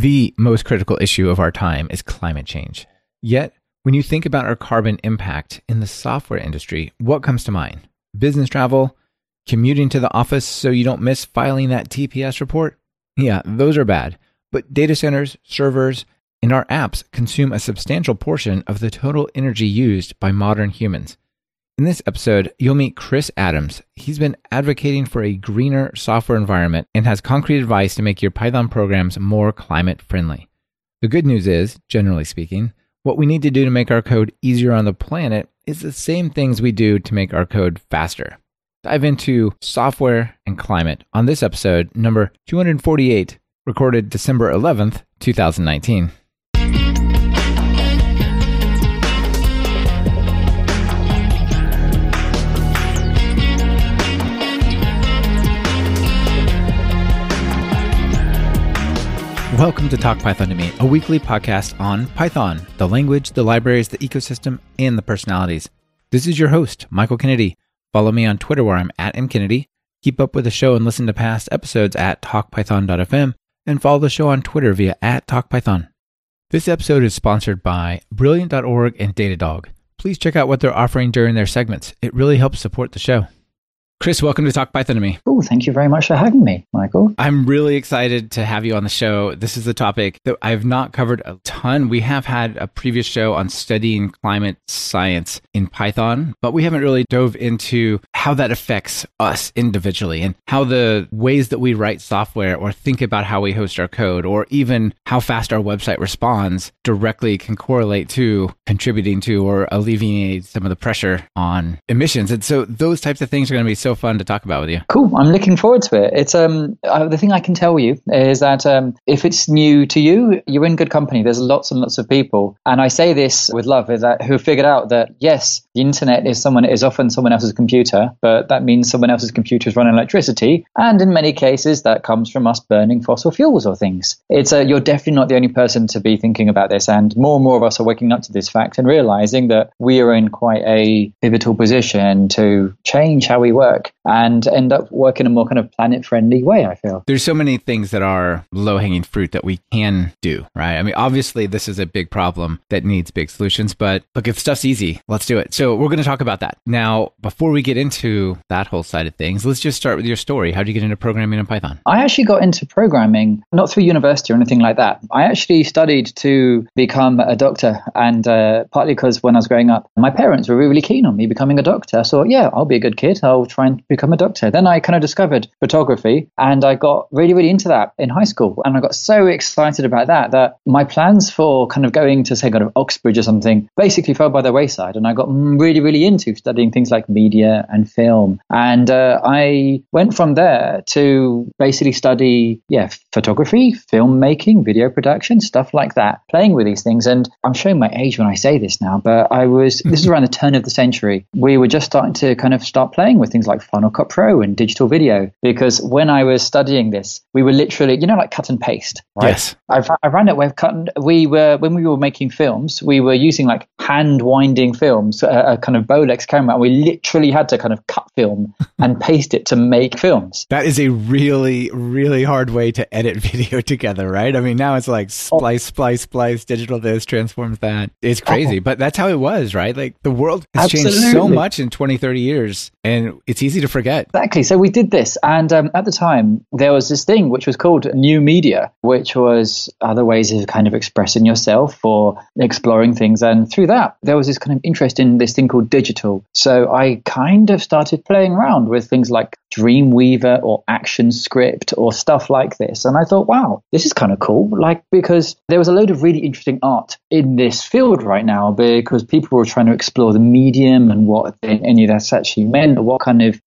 the most critical issue of our time is climate change. Yet, when you think about our carbon impact in the software industry, what comes to mind? Business travel? Commuting to the office so you don't miss filing that TPS report? Yeah, those are bad. But data centers, servers, and our apps consume a substantial portion of the total energy used by modern humans. In this episode, you'll meet Chris Adams. He's been advocating for a greener software environment and has concrete advice to make your Python programs more climate friendly. The good news is, generally speaking, what we need to do to make our code easier on the planet is the same things we do to make our code faster. Dive into software and climate on this episode, number 248, recorded December 11th, 2019. Welcome to Talk Python to Me, a weekly podcast on Python, the language, the libraries, the ecosystem, and the personalities. This is your host, Michael Kennedy. Follow me on Twitter where I'm at mkennedy. Keep up with the show and listen to past episodes at talkpython.fm and follow the show on Twitter via at talkpython. This episode is sponsored by Brilliant.org and Datadog. Please check out what they're offering during their segments. It really helps support the show. Chris, welcome to Talk Python to Me. Oh, thank you very much for having me, Michael. I'm really excited to have you on the show. This is a topic that I've not covered a ton. We have had a previous show on studying climate science in Python, but we haven't really dove into how that affects us individually and how the ways that we write software or think about how we host our code or even how fast our website responds directly can correlate to contributing to or alleviate some of the pressure on emissions. And so those types of things are going to be so fun to talk about with you. Cool. I'm looking forward to it. It's the thing I can tell you is that if it's new to you, you're in good company. There's lots and lots of people, and I say this with love, is that who figured out that yes, the internet is often someone else's computer, but that means someone else's computer is running electricity, and in many cases that comes from us burning fossil fuels or things. It's you're definitely not the only person to be thinking about this, and more of us are waking up to this fact and realizing that we are in quite a pivotal position to change how we work and end up working in a more kind of planet-friendly way, I feel. There's so many things that are low-hanging fruit that we can do, right? I mean, obviously, this is a big problem that needs big solutions, but look, if stuff's easy, let's do it. So we're going to talk about that. Now, before we get into that whole side of things, let's just start with your story. How did you get into programming in Python? I actually got into programming, not through university or anything like that. I actually studied to become a doctor, and partly because when I was growing up, my parents were really keen on me becoming a doctor. So yeah, I'll be a good kid. I'll try and become a doctor. Then I kind of discovered photography and I got really, really into that in high school. And I got so excited about that my plans for kind of going to, say, kind of Oxbridge or something basically fell by the wayside. And I got really, really into studying things like media and film. And I went from there to basically study, photography, filmmaking, video production, stuff like that, playing with these things. And I'm showing my age when I say this now, but this is around the turn of the century. We were just starting to kind of start playing with things like Final Cut Pro and digital video, because when I was studying this, we were literally, like cut and paste, right? Yes. I ran out of when we were making films, we were using like hand winding films, a kind of Bolex camera, and we literally had to kind of cut film and paste it to make films. That is a really, really hard way to edit video together, right? I mean, now it's like splice, digital this, transforms that. It's crazy, but that's how it was, right? Like the world has changed so much in 20, 30 years, and it's easy to forget. Exactly. So we did this. And at the time, there was this thing which was called new media, which was other ways of kind of expressing yourself or exploring things. And through that, there was this kind of interest in this thing called digital. So I kind of started playing around with things like Dreamweaver or ActionScript or stuff like this. And I thought, wow, this is kind of cool. Like, because there was a load of really interesting art in this field right now, because people were trying to explore the medium and what any of that's actually meant, what kind of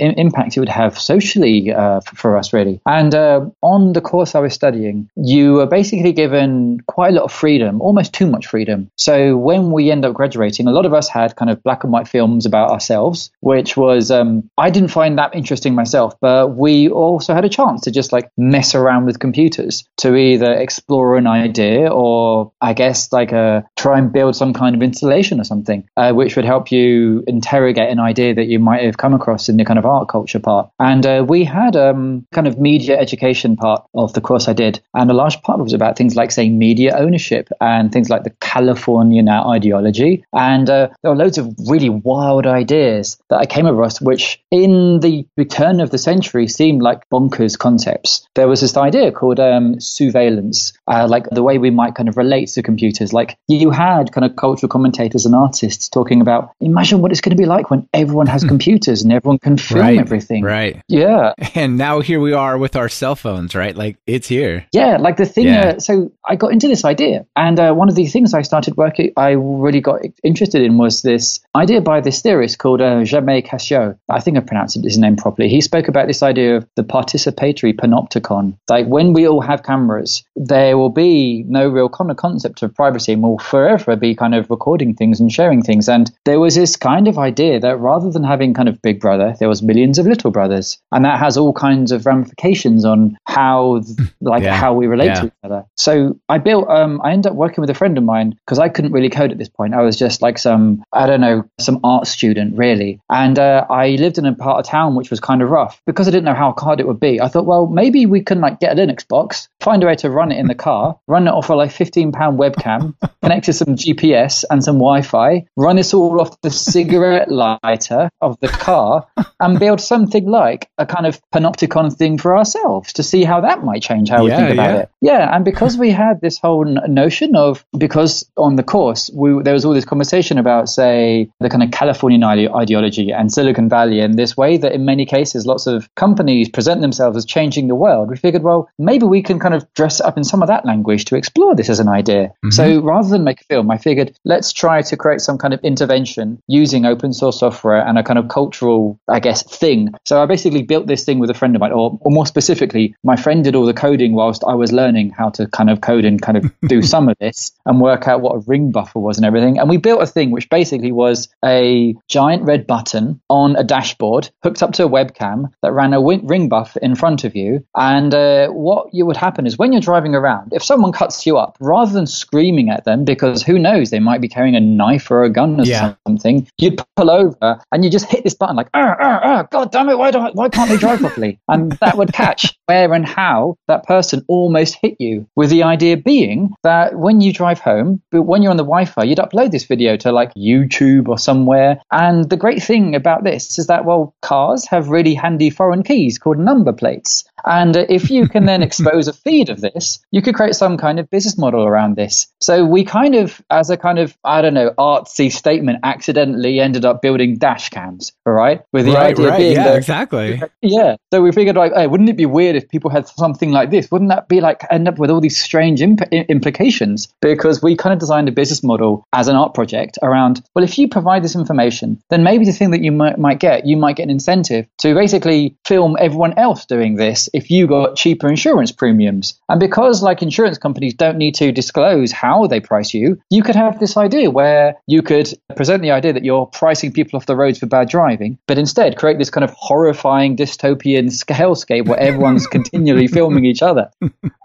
impact it would have socially for us, really. And on the course I was studying, you were basically given quite a lot of freedom, almost too much freedom. So when we end up graduating, a lot of us had kind of black and white films about ourselves, which was I didn't find that interesting myself, but we also had a chance to just like mess around with computers to either explore an idea or I guess like try and build some kind of installation or something, which would help you interrogate an idea that you might have come across in the kind of art culture part. And we had kind of media education part of the course I did. And a large part was about things like, say, media ownership and things like the Californian ideology. And there were loads of really wild ideas that I came across, which in the turn of the century seemed like bonkers concepts. There was this idea called surveillance, like the way we might kind of relate to computers. Like you had kind of cultural commentators and artists talking about, imagine what it's going to be like when everyone has computers and everyone can film everything. Right. Yeah. And now here we are with our cell phones, right? Like it's here. Yeah. Like the thing. Yeah. So I got into this idea. And one of the things I started working, I really got interested in was this idea by this theorist called Jamais Cassio. I think I pronounced his name properly. He spoke about this idea of the participatory panopticon. Like when we all have cameras, there will be no real concept of privacy and we'll forever be kind of recording things and sharing things. And there was this kind of idea that rather than having kind of Big Brother, there was millions of Little Brothers. And that has all kinds of ramifications on how, like how we relate to each other. So I built, I ended up working with a friend of mine because I couldn't really code at this point. I was just like some, I don't know, some art student really. And I lived in a part of town which was kind of rough because I didn't know how hard it would be. I thought, well, maybe we can like get a Linux box, find a way to run it in the car, run it off a like £15 webcam, connect to some GPS and some Wi-Fi, run this all off the cigarette lighter of the car and build something like a kind of panopticon thing for ourselves to see how that might change how we think about it. Yeah. And because we had this whole notion of, because on the course, there was all this conversation about, say, the kind of Californian ideology and Silicon Valley and this way that in many cases, lots of companies present themselves as changing the world. We figured, well, maybe we can kind of dress up in some of that language to explore this as an idea. Mm-hmm. So rather than make a film, I figured, let's try to create some kind of intervention using open source software and a kind of cultural, I guess, thing. So I basically built this thing with a friend of mine, or more specifically, my friend did all the coding whilst I was learning how to kind of code and kind of do some of this and work out what a ring buffer was and everything. And we built a thing which basically was a giant red button on a dashboard hooked up to a webcam that ran a ring buffer in front of you. And what would happen is when you're driving around, if someone cuts you up, rather than screaming at them, because who knows, they might be carrying a knife or a gun or something, you'd pull over and you just hit this button like, God damn it, why can't they drive properly? And that would catch where and how that person almost hit you, with the idea being that when you drive home, but when you're on the Wi-Fi, you'd upload this video to like YouTube or somewhere. And the great thing about this is that, well, cars have really handy foreign keys called number plates. And if you can then expose a feed of this, you could create some kind of business model around this. So we kind of, as a kind of, I don't know, artsy statement, accidentally ended up building dash cams, all right? With the idea being that, exactly. Yeah. So we figured like, hey, wouldn't it be weird if people had something like this? Wouldn't that be like, end up with all these strange implications? Because we kind of designed a business model as an art project around, well, if you provide this information, then maybe the thing that you might get an incentive to basically film everyone else doing this if you got cheaper insurance premiums. And because like insurance companies don't need to disclose how they price you, you could have this idea where you could present the idea that you're pricing people off the roads for bad driving, but instead create this kind of horrifying dystopian hellscape where everyone's continually filming each other.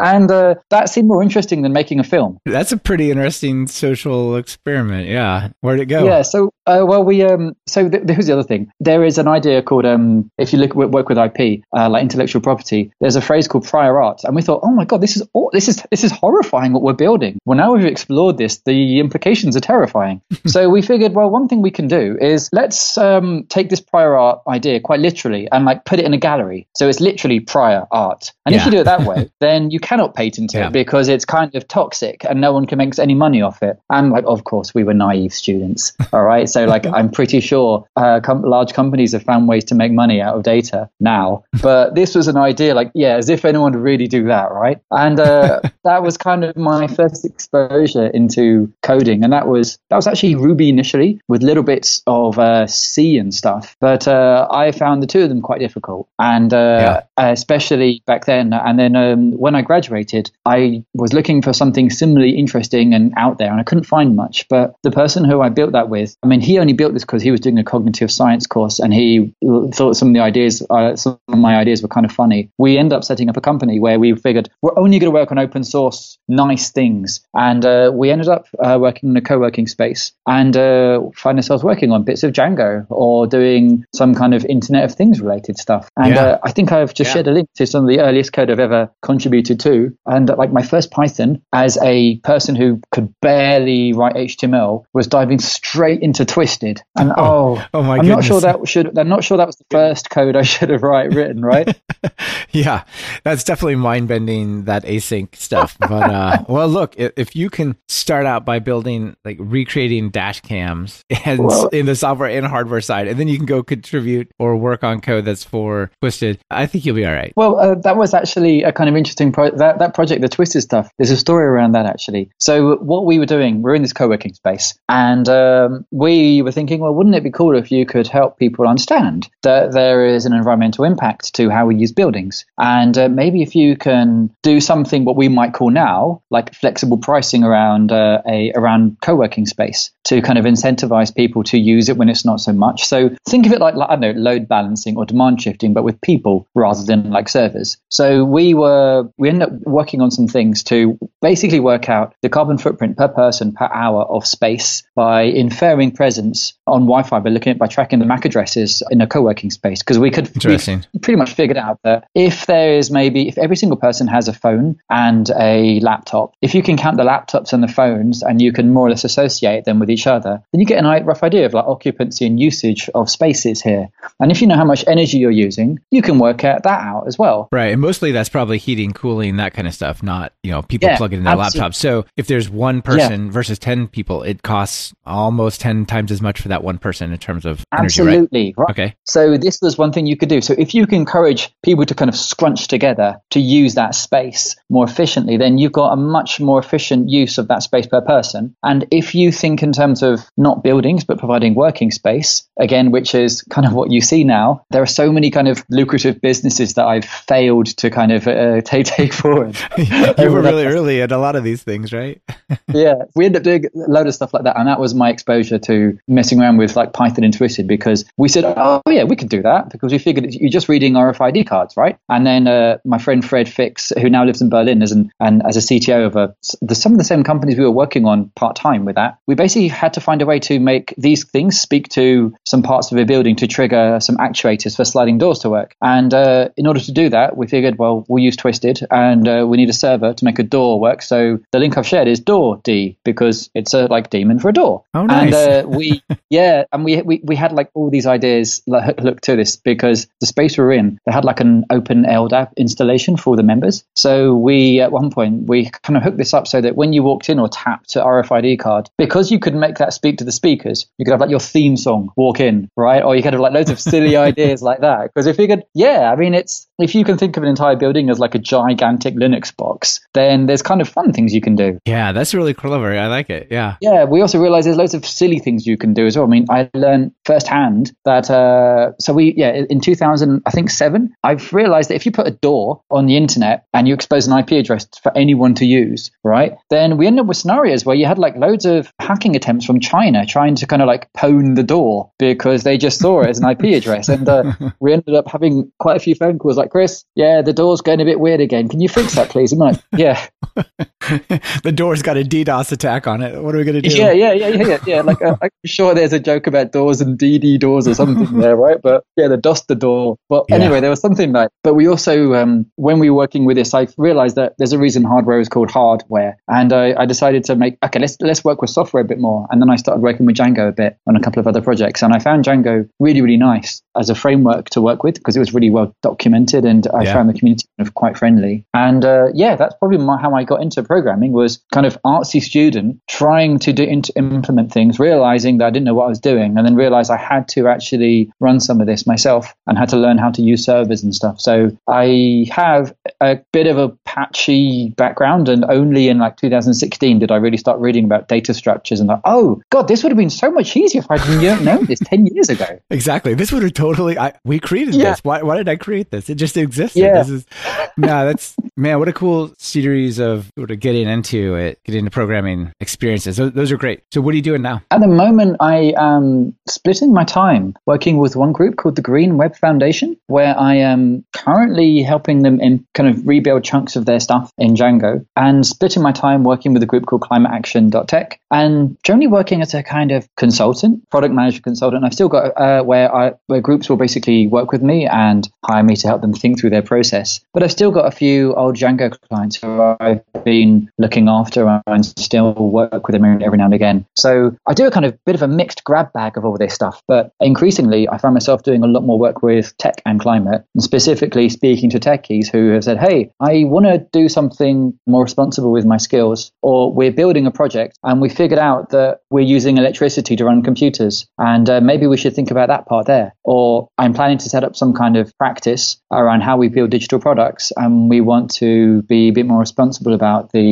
And that seemed more interesting than making a film. That's a pretty interesting social experiment. Yeah. Where'd it go? Yeah. So, well, we, so here's the other thing. There is an idea called, if you work with IP, like intellectual property, there's a phrase called prior art, and we thought, oh my god, this is horrifying what we're building. Well, now we've explored this, the implications are terrifying. So we figured, well, one thing we can do is let's take this prior art idea quite literally and like put it in a gallery. So it's literally prior art, and if you do it that way, then you cannot patent it because it's kind of toxic and no one can make any money off it. And like, of course, we were naive students. All right, so like, I'm pretty sure large companies have found ways to make money out of data now, but this was an idea. Like, yeah, as if anyone would really do that, right? And that was kind of my first exposure into coding, and that was actually Ruby initially, with little bits of C and stuff. But I found the two of them quite difficult, and especially back then. And then when I graduated, I was looking for something similarly interesting and out there, and I couldn't find much. But the person who I built that with, I mean, And he only built this because he was doing a cognitive science course, and he thought some of my ideas were kind of funny. We end up setting up a company where we figured we're only going to work on open source nice things, and we ended up working in a co-working space, and find ourselves working on bits of Django or doing some kind of Internet of Things related stuff. And I think I've just shared a link to some of the earliest code I've ever contributed to. And like my first Python, as a person who could barely write HTML, was diving straight into Twisted. And oh my goodness. I'm not sure that was the first code I should have written, right? Yeah, that's definitely mind-bending, that async stuff. But well, look, if you can start out by building, like recreating dash cams in the software and hardware side, and then you can go contribute or work on code that's for Twisted, I think you'll be all right. Well, that was actually a kind of interesting that project, the Twisted stuff. There's a story around that actually. So what we were doing, we're in this co-working space, and we were thinking, well, wouldn't it be cool if you could help people understand that there is an environmental impact to how we use buildings? And maybe if you can do something what we might call now, like flexible pricing around co-working space to kind of incentivize people to use it when it's not so much. So think of it like, I don't know, load balancing or demand shifting, but with people rather than like servers. So we ended up working on some things to basically work out the carbon footprint per person per hour of space by inferring presence on Wi-Fi by looking at by tracking the MAC addresses in a co-working space, because we pretty much figured out that if every single person has a phone and a laptop, if you can count the laptops and the phones and you can more or less associate them with each other, then you get a rough idea of like occupancy and usage of spaces here. And if you know how much energy you're using, you can work that out as well. Right. And mostly that's probably heating, cooling, that kind of stuff, not, people plugging in their laptops. So if there's one person versus 10 people, it costs almost 10 times as much for that one person in terms of energy, absolutely, right? Okay. So this was one thing you could do. So if you can encourage people to kind of scrunch together to use that space more efficiently, then you've got a much more efficient use of that space per person. And if you think in terms of not buildings, but providing working space, again, which is kind of what you see now, there are so many kind of lucrative businesses that I've failed to kind of take forward. You were really early at a lot of these things, right? Yeah. We ended up doing a load of stuff like that. And that was my exposure to messing around with like Python and Twisted, because we said, oh yeah, we could do that, because we figured you're just reading RFID cards, right? And then my friend Fred Fix, who now lives in Berlin as a CTO of some of the same companies we were working on part-time with that, we basically had to find a way to make these things speak to some parts of a building to trigger some actuators for sliding doors to work. And in order to do that, we figured, well, we'll use Twisted, and we need a server to make a door work. So the link I've shared is door D, because it's a like daemon for a door. Oh, nice. And we had like all these ideas looked to this, because the space we were in, they had like an open LDAP installation for the members. So we, at one point, we kind of hooked this up so that when you walked in or tapped an RFID card, because you could make that speak to the speakers, you could have like your theme song walk in, right? Or you could have like loads of silly ideas like that. Because if you could, if you can think of an entire building as like a gigantic Linux box, then there's kind of fun things you can do. Yeah, that's really clever. I like it. Yeah. Yeah. We also realized there's loads of silly things you can do as well. I mean, I learned firsthand that, in 2007, I've realized that if you put a door on the internet and you expose an IP address for anyone to use, right, then we end up with scenarios where you had like loads of hacking attempts from China trying to kind of like pwn the door because they just saw it as an IP address. And we ended up having quite a few phone calls like, Chris, yeah, the door's going a bit weird again. Can you fix that, please? I'm like, yeah. The door's got a DDoS attack on it. What are we going to do? Yeah. Like, I'm sure there's a joke about doors and DD doors or something there, right? But yeah, the DOS the door. But anyway, there was something like, but we also, when we were working with this, I realized that there's a reason hardware is called hardware. And I decided to let's work with software a bit more. And then I started working with Django a bit on a couple of other projects. And I found Django really, really nice as a framework to work with, because it was really well documented, and I found the community kind of quite friendly. And that's probably how I got into programming, was kind of artsy student trying to implement things, realizing that I didn't know what I was doing, and then realized I had to actually run some of this myself and had to learn how to use servers and stuff. So I have a bit of a patchy background, and only in like 2016 did I really start reading about data structures and this would have been so much easier if I didn't know this 10 years ago. Exactly. This would have totally, we created this. Why did I create this? It just existed. This is, what a cool series of getting into it, getting into programming experiences. Those are great. So what are you doing now? At the moment, I am splitting my time working with one group called the Green Web Foundation, where I am currently helping them in kind of rebuild chunks of their stuff in Django, and splitting my time working with a group called climateaction.tech, and generally working as a kind of consultant, product manager consultant. I've still got where groups will basically work with me and hire me to help them think through their process. But I've still got a few old Django clients who I've been looking after and still work with them every now and again. So I do a kind of bit of a mixed grab bag of all this stuff, but increasingly I find myself doing a lot more work with tech and climate, and specifically speaking to techies who have said, hey, I want to do something more responsible with my skills, or we're building a project and we figured out that we're using electricity to run computers, and maybe we should think about that part there. Or I'm planning to set up some kind of practice around how we build digital products, and we want to be a bit more responsible about the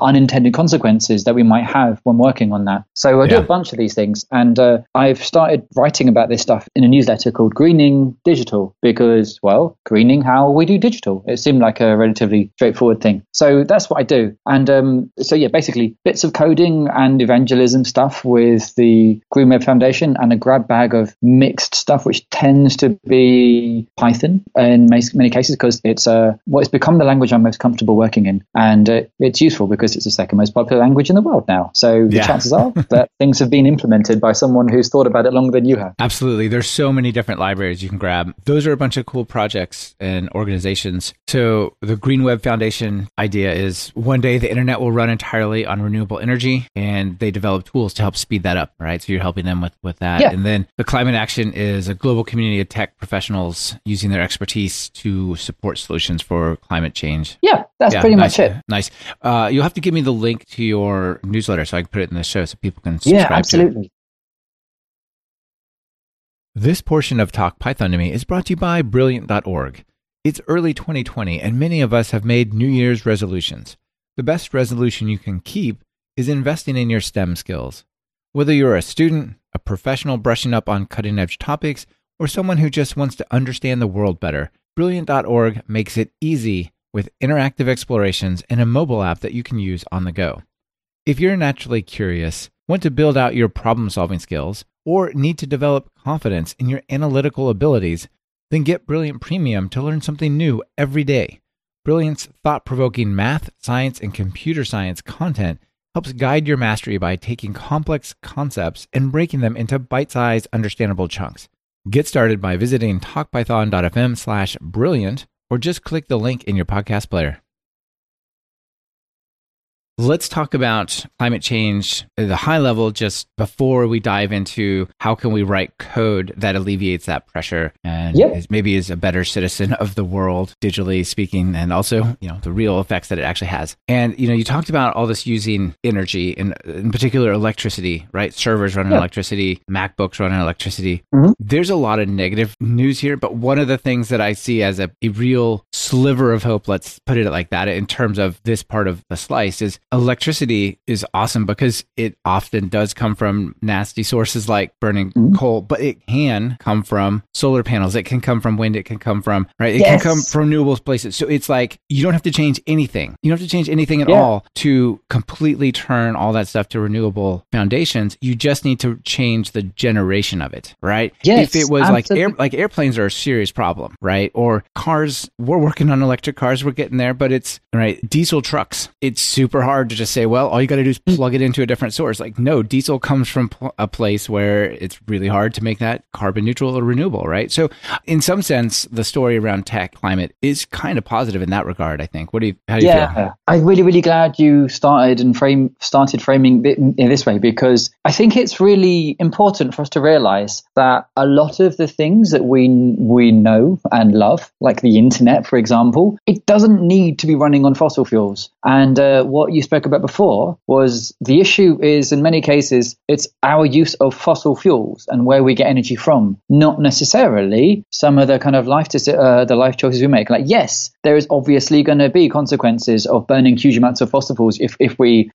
unintended consequences that we might have when working on that. So I do a bunch of these things, and I've started writing about this stuff in a newsletter called Greening Digital, because, well, greening how we do digital. It seemed like a relatively straightforward thing. So that's what I do. And basically bits of coding and evangelism stuff with the Green Web Foundation, and a grab bag of mixed stuff, which tends to be Python in many cases, because it's it's become the language I'm most comfortable working in. And it's useful because it's the second most popular language in the world now. So the chances are that things have been implemented by someone who's thought about it longer than you have. Absolutely. There's so many different libraries you can grab. Those are a bunch of cool projects and organizations. So the Green Web Foundation idea is one day the internet will run entirely on renewable energy, and they develop tools to help speed that up, right? So you're helping them with that. Yeah. And then the Climate Action is a global community of tech professionals using their expertise to support solutions for climate change. Yeah, that's pretty much it. Nice. You'll have to give me the link to your newsletter so I can put it in the show so people can subscribe to it. Yeah, absolutely. This portion of Talk Python to Me is brought to you by Brilliant.org. It's early 2020, and many of us have made New Year's resolutions. The best resolution you can keep is investing in your STEM skills. Whether you're a student, a professional brushing up on cutting-edge topics, or someone who just wants to understand the world better, Brilliant.org makes it easy with interactive explorations and a mobile app that you can use on the go. If you're naturally curious, want to build out your problem-solving skills, or need to develop confidence in your analytical abilities, then get Brilliant Premium to learn something new every day. Brilliant's thought-provoking math, science, and computer science content helps guide your mastery by taking complex concepts and breaking them into bite-sized, understandable chunks. Get started by visiting talkpython.fm/brilliant, or just click the link in your podcast player. Let's talk about climate change at the high level just before we dive into how can we write code that alleviates that pressure and is a better citizen of the world, digitally speaking, and also, the real effects that it actually has. And, you talked about all this using energy, and in particular electricity, right? Servers running electricity, MacBooks running electricity. Mm-hmm. There's a lot of negative news here, but one of the things that I see as a real sliver of hope, let's put it like that, in terms of this part of the slice is, electricity is awesome because it often does come from nasty sources like burning coal, but it can come from solar panels. It can come from wind. It can come from, right? It can come from renewable places. So it's like, you don't have to change anything. You don't have to change anything at all to completely turn all that stuff to renewable foundations. You just need to change the generation of it, right? Yes, if it was like airplanes are a serious problem, right? Or cars, we're working on electric cars. We're getting there, but it's, diesel trucks. It's super hard to just say, well, all you got to do is plug it into a different source. Like, no, diesel comes from a place where it's really hard to make that carbon neutral or renewable, right? So in some sense, the story around tech climate is kind of positive in that regard, I think. How do you feel? I'm really, really glad you started framing it in this way, because I think it's really important for us to realize that a lot of the things that we know and love, like the internet, for example, it doesn't need to be running on fossil fuels. And what you spoke about before was the issue is, in many cases, it's our use of fossil fuels and where we get energy from, not necessarily some of the kind of life choices we make. Like, yes, there is obviously going to be consequences of burning huge amounts of fossil fuels if we're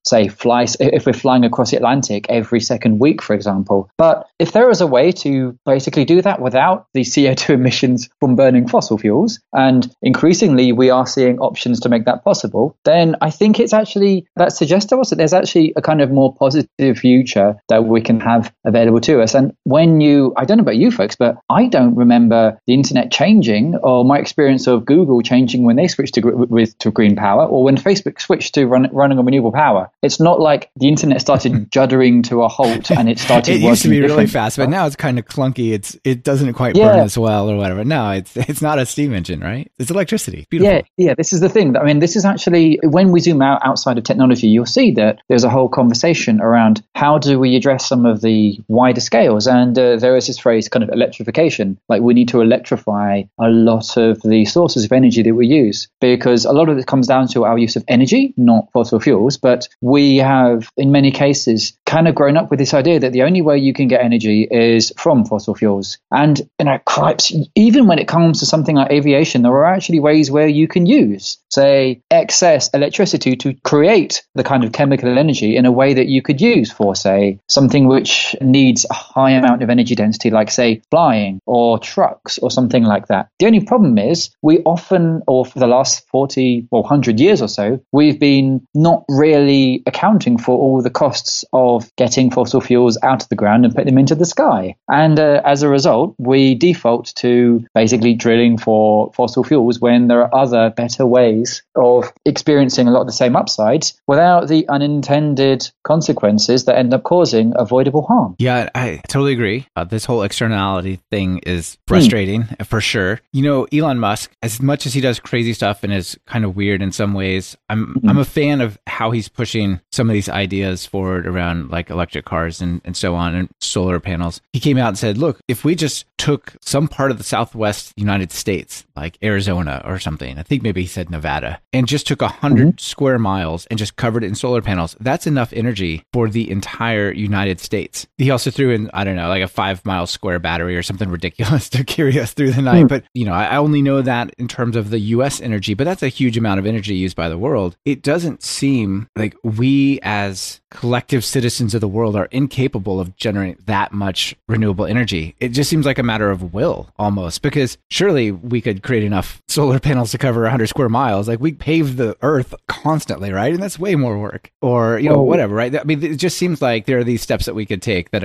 flying across the Atlantic every second week, for example. But if there is a way to basically do that without the CO2 emissions from burning fossil fuels, and increasingly we are seeing options to make that possible, then I think it's actually, that suggests to us that there's actually a kind of more positive future that we can have available to us. And I don't know about you folks, but I don't remember the internet changing, or my experience of Google changing when they switched to green power, or when Facebook switched to running on renewable power. It's not like the internet started juddering to a halt and it started working. It used to be really fast, but now it's kind of clunky. It doesn't quite burn as well or whatever. No, it's not a steam engine, right? It's electricity. Beautiful. Yeah. This is the thing. I mean, this is actually, when we zoom out outside of technology, you'll see that there's a whole conversation around how do we address some of the wider scales. And there is this phrase, kind of electrification. Like, we need to electrify a lot of the sources of energy that we use, because a lot of it comes down to our use of energy, not fossil fuels. But we have, in many cases, kind of grown up with this idea that the only way you can get energy is from fossil fuels. And, cripes, even when it comes to something like aviation, there are actually ways where you can use, say, excess electricity to create the kind of chemical energy in a way that you could use for, say, something which needs a high amount of energy density, like, say, flying or trucks or something like that. The only problem is we often, or for the last 40 or 100 years or so, we've been not really accounting for all the costs of getting fossil fuels out of the ground and putting them into the sky. And as a result, we default to basically drilling for fossil fuels when there are other better ways of experiencing a lot of the same upsides without the unintended consequences that end up causing avoidable harm. Yeah, I totally agree. This whole externality thing is frustrating for sure. You know, Elon Musk, as much as he does crazy stuff and is kind of weird in some ways, I'm a fan of how he's pushing some of these ideas forward around like electric cars and so on, and solar panels. He came out and said, look, if we just took some part of the Southwest United States, like Arizona or something, I think maybe he said Nevada, and just took 100 square miles and just covered it in solar panels, that's enough energy for the entire United States. He also threw in, I don't know, like a 5 mile square battery or something ridiculous to carry us through the night. But, you know, I only know that in terms of the US energy, but that's a huge amount of energy used by the world. It doesn't seem like we as collective citizens of the world are incapable of generating that much renewable energy. It just seems like a matter of will almost, because surely we could create enough solar panels to cover 100 square miles. Like, we pave the earth constantly, right? And that's way more work, or, you know, whatever, right? I mean, it just seems like there are these steps that we could take that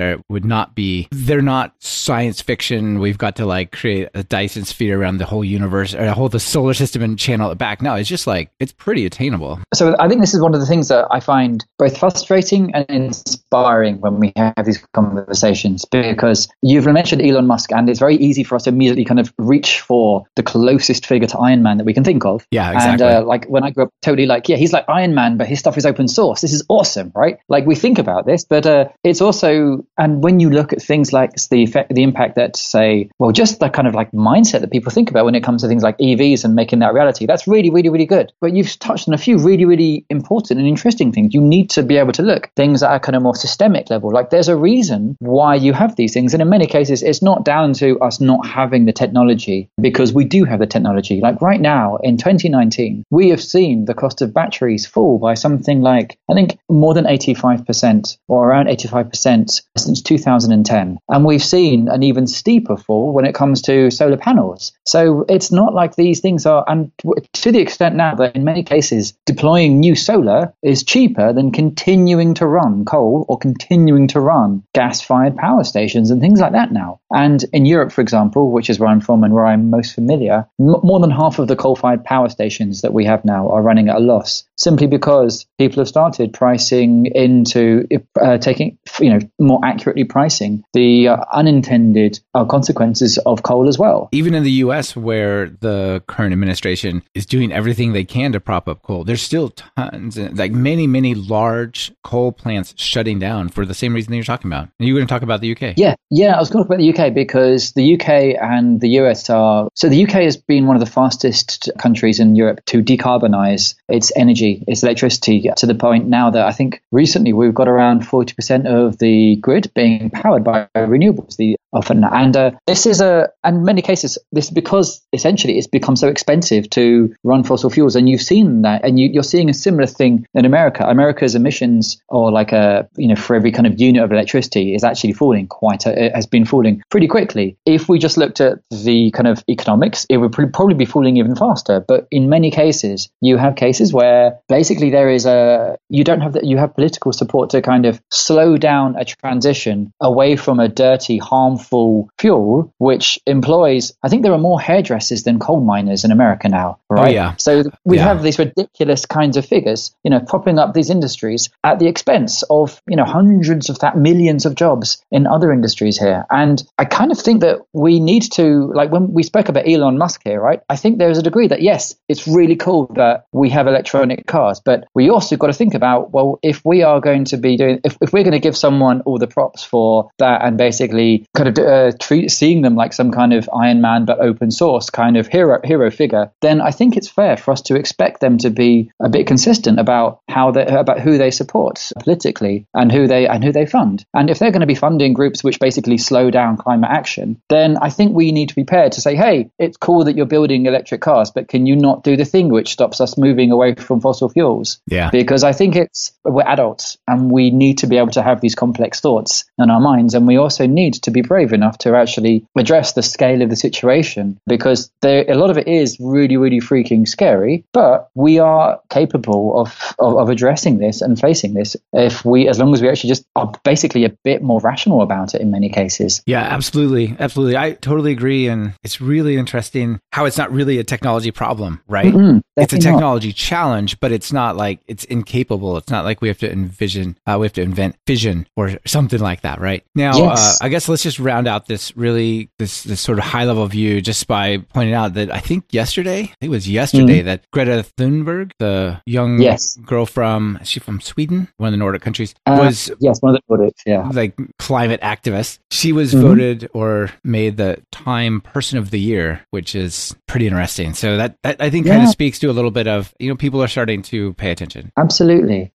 they're not science fiction. We've got to like create a Dyson sphere around the whole universe or the solar system and channel it back. No, it's just like, it's pretty attainable. So I think this is one of the things that I find both frustrating and inspiring when we have these conversations, because you've mentioned Elon Musk, and it's very easy for us to immediately kind of reach for the closest figure to Iron Man that we can think of. Yeah, exactly. And like when I grew up, totally like, yeah, he's like Iron Man, but his stuff is open source. This is awesome, right? Like, we think about this, but it's also, and when you look at things like the impact that, say, well, just the kind of like mindset that people think about when it comes to things like EVs and making that reality, that's really, really, really good. But you've touched on a few really, really important and interesting things. You need to be able to look things that are kind of more systemic level. Like, there's a reason why you have these things. And in many cases, it's not down to us not having the technology, because we do have the technology. Like right now in 2019, we have seen the cost of batteries fall by something like, I think, more than 85% or around 85% since 2010. And we've seen an even steeper fall when it comes to solar panels. So it's not like these things are, and to the extent now that in many cases, deploying new solar is cheaper than continuing to run coal or continuing to run gas-fired power stations and things like that now. And in Europe, for example, which is where I'm from and where I'm most familiar, more than half of the coal-fired power stations that we have now are running at a loss, simply because people have started pricing into taking, you know, more accurately pricing the unintended consequences of coal as well. Even in the U.S., where the current administration is doing everything they can to prop up coal, there's still tons, like many, many large coal plants shutting down for the same reason that you're talking about. And you were going to talk about the U.K. Yeah, I was going to talk about the UK, because the UK and the US are, so the UK has been one of the fastest countries in Europe to decarbonize its energy energy, it's electricity, to the point now that I think recently we've got around 40% of the grid being powered by renewables. And in many cases, this is because essentially it's become so expensive to run fossil fuels. And you've seen that, and you're seeing a similar thing in America. America's emissions, or like for every kind of unit of electricity, is actually falling has been falling pretty quickly. If we just looked at the kind of economics, it would probably be falling even faster. But in many cases, you have cases where basically you have political support to kind of slow down a transition away from a dirty, harmful fuel, which employs, I think there are more hairdressers than coal miners in America now, right? Oh, yeah. So we have these ridiculous kinds of figures, propping up these industries at the expense of, hundreds of millions of jobs in other industries here. And I kind of think that we need to, like when we spoke about Elon Musk here, right? I think there's a degree that, yes, it's really cool that we have electronic cars, but we also got to think about, well, if we're going to give someone all the props for that and basically kind of seeing them like some kind of Iron Man but open source kind of hero figure, then I think it's fair for us to expect them to be a bit consistent about who they support politically and who they fund. And if they're going to be funding groups which basically slow down climate action, then I think we need to be prepared to say, hey, it's cool that you're building electric cars, but can you not do the thing which stops us moving away from fossil fuels? Yeah. Because I think we're adults and we need to be able to have these complex thoughts in our minds, and we also need to be brave enough to actually address the scale of the situation, because a lot of it is really, really freaking scary, but we are capable of addressing this and facing this as long as we actually just are basically a bit more rational about it in many cases. Yeah, absolutely. Absolutely. I totally agree. And it's really interesting how it's not really a technology problem, right? Mm-hmm. It's a technology challenge, but it's not like it's incapable. It's not like we have to invent fission or something like that, right? Now, yes. I guess let's just round out this sort of high level view just by pointing out that I think it was yesterday that Greta Thunberg, the young girl from Sweden, one of the Nordic countries, like climate activist. She was voted or made the Time Person of the Year, which is pretty interesting. So that I think kind of speaks to a little bit of, people are starting to pay attention. Absolutely.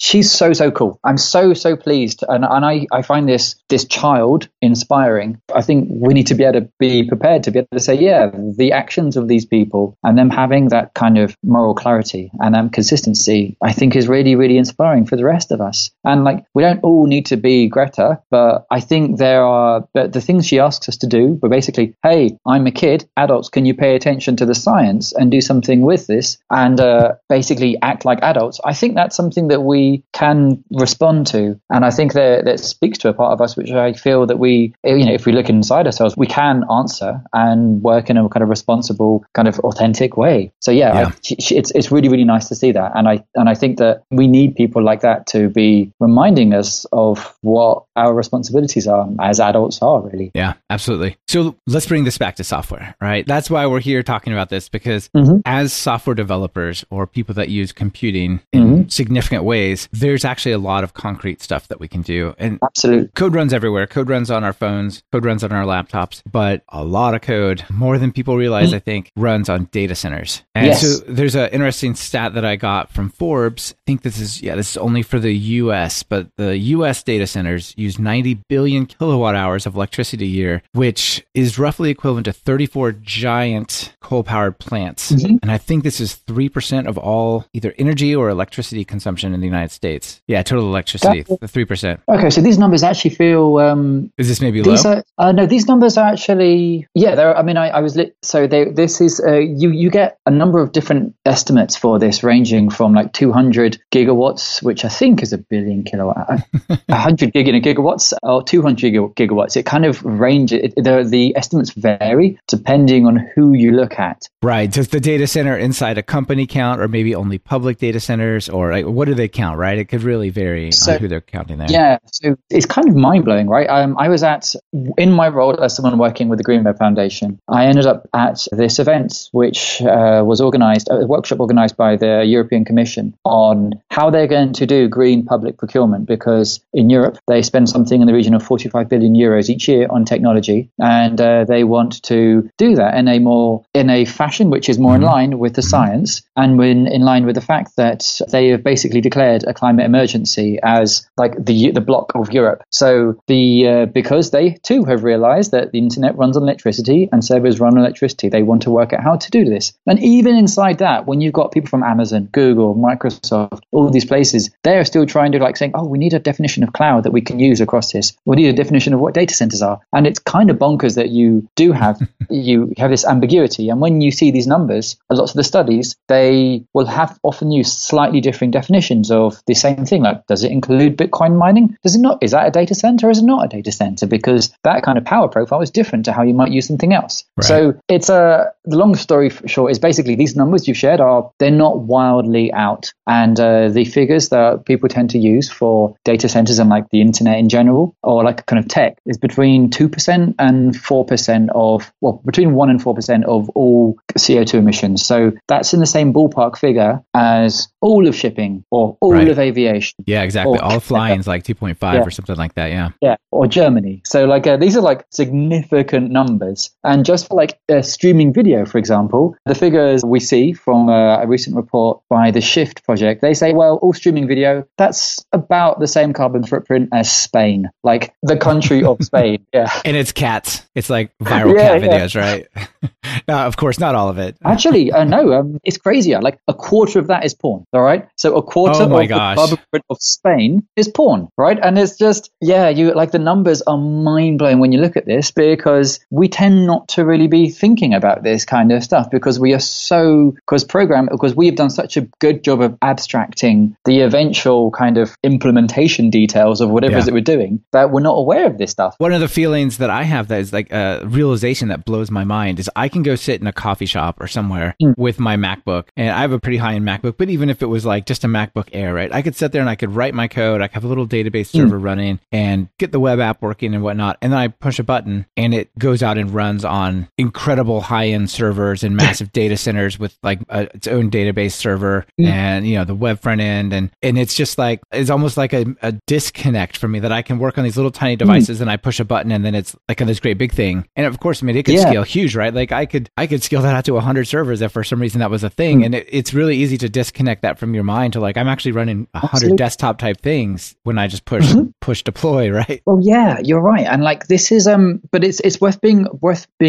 She's so, so cool. I'm so, so pleased. And I find this child inspiring. I think we need to be able to be prepared to be able to say, the actions of these people and them having that kind of moral clarity and consistency, I think is really, really inspiring for the rest of us. And like, we don't all need to be Greta, but I think but the things she asks us to do were basically, hey, I'm a kid, adults, can you pay attention to the science and do something with this and basically act like adults? I think that's something that we can respond to. And I think that speaks to a part of us, which I feel that we, if we look inside ourselves, we can answer and work in a kind of responsible, kind of authentic way. So it's really, really nice to see that. And I think that we need people like that to be reminding us of what our responsibilities are as adults are, really. Yeah, absolutely. So let's bring this back to software, right? That's why we're here talking about this, because as software developers or people that use computing in significant ways, there's actually a lot of concrete stuff that we can do. And absolutely, code runs everywhere. Code runs on our phones, code runs on our laptops, but a lot of code, more than people realize, I think, runs on data centers. And so there's an interesting stat that I got from Forbes. I think this is only for the US, but the US data centers use 90 billion kilowatt hours of electricity a year, which is roughly equivalent to 34 giant coal-powered plants. And I think this is 3% of all either energy or electricity consumption in the United States. Yeah, total electricity, 3%. Okay, so these numbers actually feel... is this maybe low? No, these numbers are actually... Yeah, you get a number of different estimates for this, ranging from like 200 gigawatts, which I think is 1 billion kilowatt, 100 gigawatts or 200 gigawatts. It kind of ranges. The estimates vary depending on who you look at. Right. Does the data center inside a company count, or maybe only public data centers, or like, what do they count, right? it could really vary on who they're counting there. Yeah, so it's kind of mind-blowing, right? I was in my role as someone working with the Green Web Foundation, I ended up at this event, which was organized, a workshop organized by the European Commission on how they're going to do green public procurement, because in Europe, they spend something in the region of 45 billion euros each year on technology, and they want to do that in a fashion which is more in line with the science and in line with the fact that they have basically declared a climate emergency as like the block of Europe. So because they too have realized that the internet runs on electricity and servers run on electricity, they want to work out how to do this. And even inside that, when you've got people from Amazon, Google, Microsoft, all these places, they are still trying to saying, oh, we need a definition of cloud that we can use across this. We need a definition of what data centers are. And it's kind of bonkers that you have this ambiguity. And when you see these numbers, lots of the studies, they will have often used slightly differing definitions of the same thing. Like, does it include Bitcoin mining? Does it not? Is that a data center? Is it not a data center? Because that kind of power profile is different to how you might use something else. Right. So it's the long story short is basically these numbers you've shared they're not wildly out. And the figures that people tend to use for data centers and like the internet in general, or like kind of tech, is between 2% and 4% of, well, between 1% and 4% of all CO2 emissions. So that's in the same ballpark figure as all of shipping or all of aviation. Yeah, exactly. All flying is like 2.5 or something like that. Yeah. Yeah. Or Germany. So like these are like significant numbers. And just for like streaming video, for example, the figures we see from a recent report by the Shift project, they say, well, all streaming video, that's about the same carbon footprint as Spain, like the country of Spain. Yeah. And it's cats. It's like viral cat videos, right? No, of course, not all of it. Actually, no, it's crazier. Like a quarter of that is porn, all right? So a quarter of the carbon footprint of Spain is porn, right? And it's just, you like the numbers are mind-blowing when you look at this, because we tend not to really be thinking about this kind of stuff because because we've done such a good job of abstracting the eventual kind of implementation details of whatever it is that we're doing, that we're not aware of this stuff. One of the feelings that I have that is like a realization that blows my mind is I can go sit in a coffee shop or somewhere with my MacBook, and I have a pretty high-end MacBook, but even if it was like just a MacBook Air, right? I could sit there and I could write my code. I could have a little database server running and get the web app working and whatnot. And then I push a button and it goes out and runs on incredible high-end servers and massive data centers with like its own database server and, the web front end. And it's just like, it's almost like a disconnect for me that I can work on these little tiny devices and I push a button and then it's like this great big thing. And of course, I mean, it could scale huge, right? Like I could scale that out to 100 servers if for some reason that was a thing. And it's really easy to disconnect that from your mind to like, I'm actually running 100 desktop type things when I just push deploy, right? Well, yeah, you're right. And like this is, but it's worth being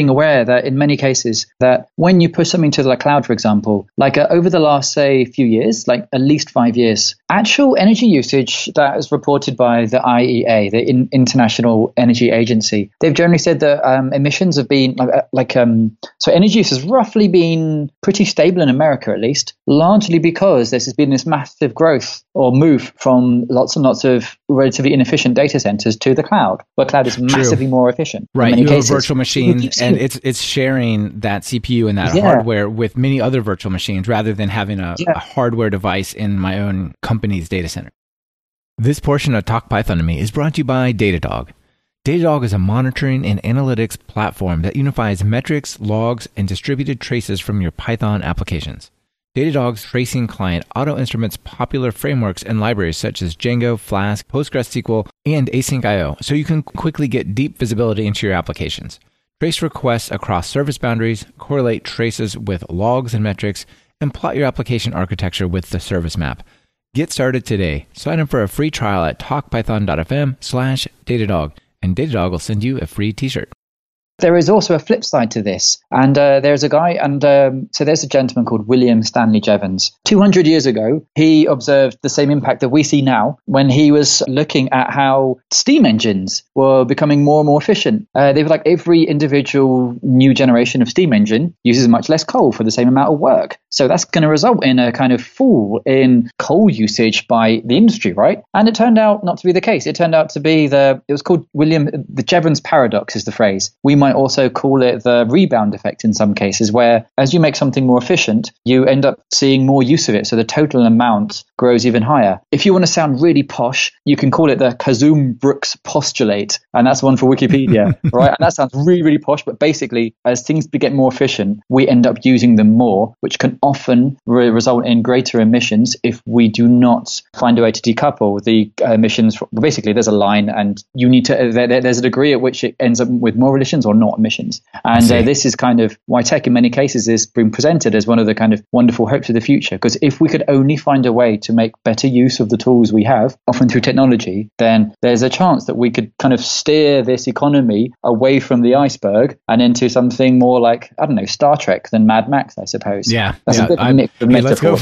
aware that in many cases that when you push something to the cloud, for example, like over the last, say, few years, like at least 5 years, actual energy usage that is reported by the IEA, the International Energy Agency, they've generally said that emissions have been so energy use has roughly been pretty stable in America, at least, largely because there's been this massive growth or move from lots and lots of relatively inefficient data centers to the cloud, where cloud is massively more efficient. Right, you have a virtual machine and it's sharing that CPU and that hardware with many other virtual machines rather than having a hardware device in my own company's data center. This portion of Talk Python to Me is brought to you by Datadog. Datadog is a monitoring and analytics platform that unifies metrics, logs, and distributed traces from your Python applications. Datadog's tracing client auto-instruments popular frameworks and libraries such as Django, Flask, PostgreSQL, and Async.io, so you can quickly get deep visibility into your applications. Trace requests across service boundaries, correlate traces with logs and metrics, and plot your application architecture with the service map. Get started today. Sign up for a free trial at talkpython.fm/Datadog, and Datadog will send you a free t-shirt. There is also a flip side to this. And there's a guy, and so there's a gentleman called William Stanley Jevons. 200 years ago, he observed the same impact that we see now when he was looking at how steam engines were becoming more and more efficient. They were like every individual new generation of steam engine uses much less coal for the same amount of work. So that's going to result in a kind of fall in coal usage by the industry, right? And it turned out not to be the case. It turned out to be it was called the Jevons paradox is the phrase. We might might also call it the rebound effect in some cases, where as you make something more efficient, you end up seeing more use of it. So the total amount grows even higher. If you want to sound really posh, you can call it the Kazum-Brooks postulate. And that's one for Wikipedia, right? And that sounds really, really posh. But basically, as things get more efficient, we end up using them more, which can often result in greater emissions if we do not find a way to decouple the emissions. Basically, there's a line, and you need to. There's a degree at which it ends up with more emissions or not emissions. And this is kind of why tech, in many cases, is being presented as one of the kind of wonderful hopes of the future. Because if we could only find a way to make better use of the tools we have, often through technology, then there's a chance that we could kind of steer this economy away from the iceberg and into something more like, I don't know, Star Trek than Mad Max, I suppose. Yeah. That's a bit of a metaphor.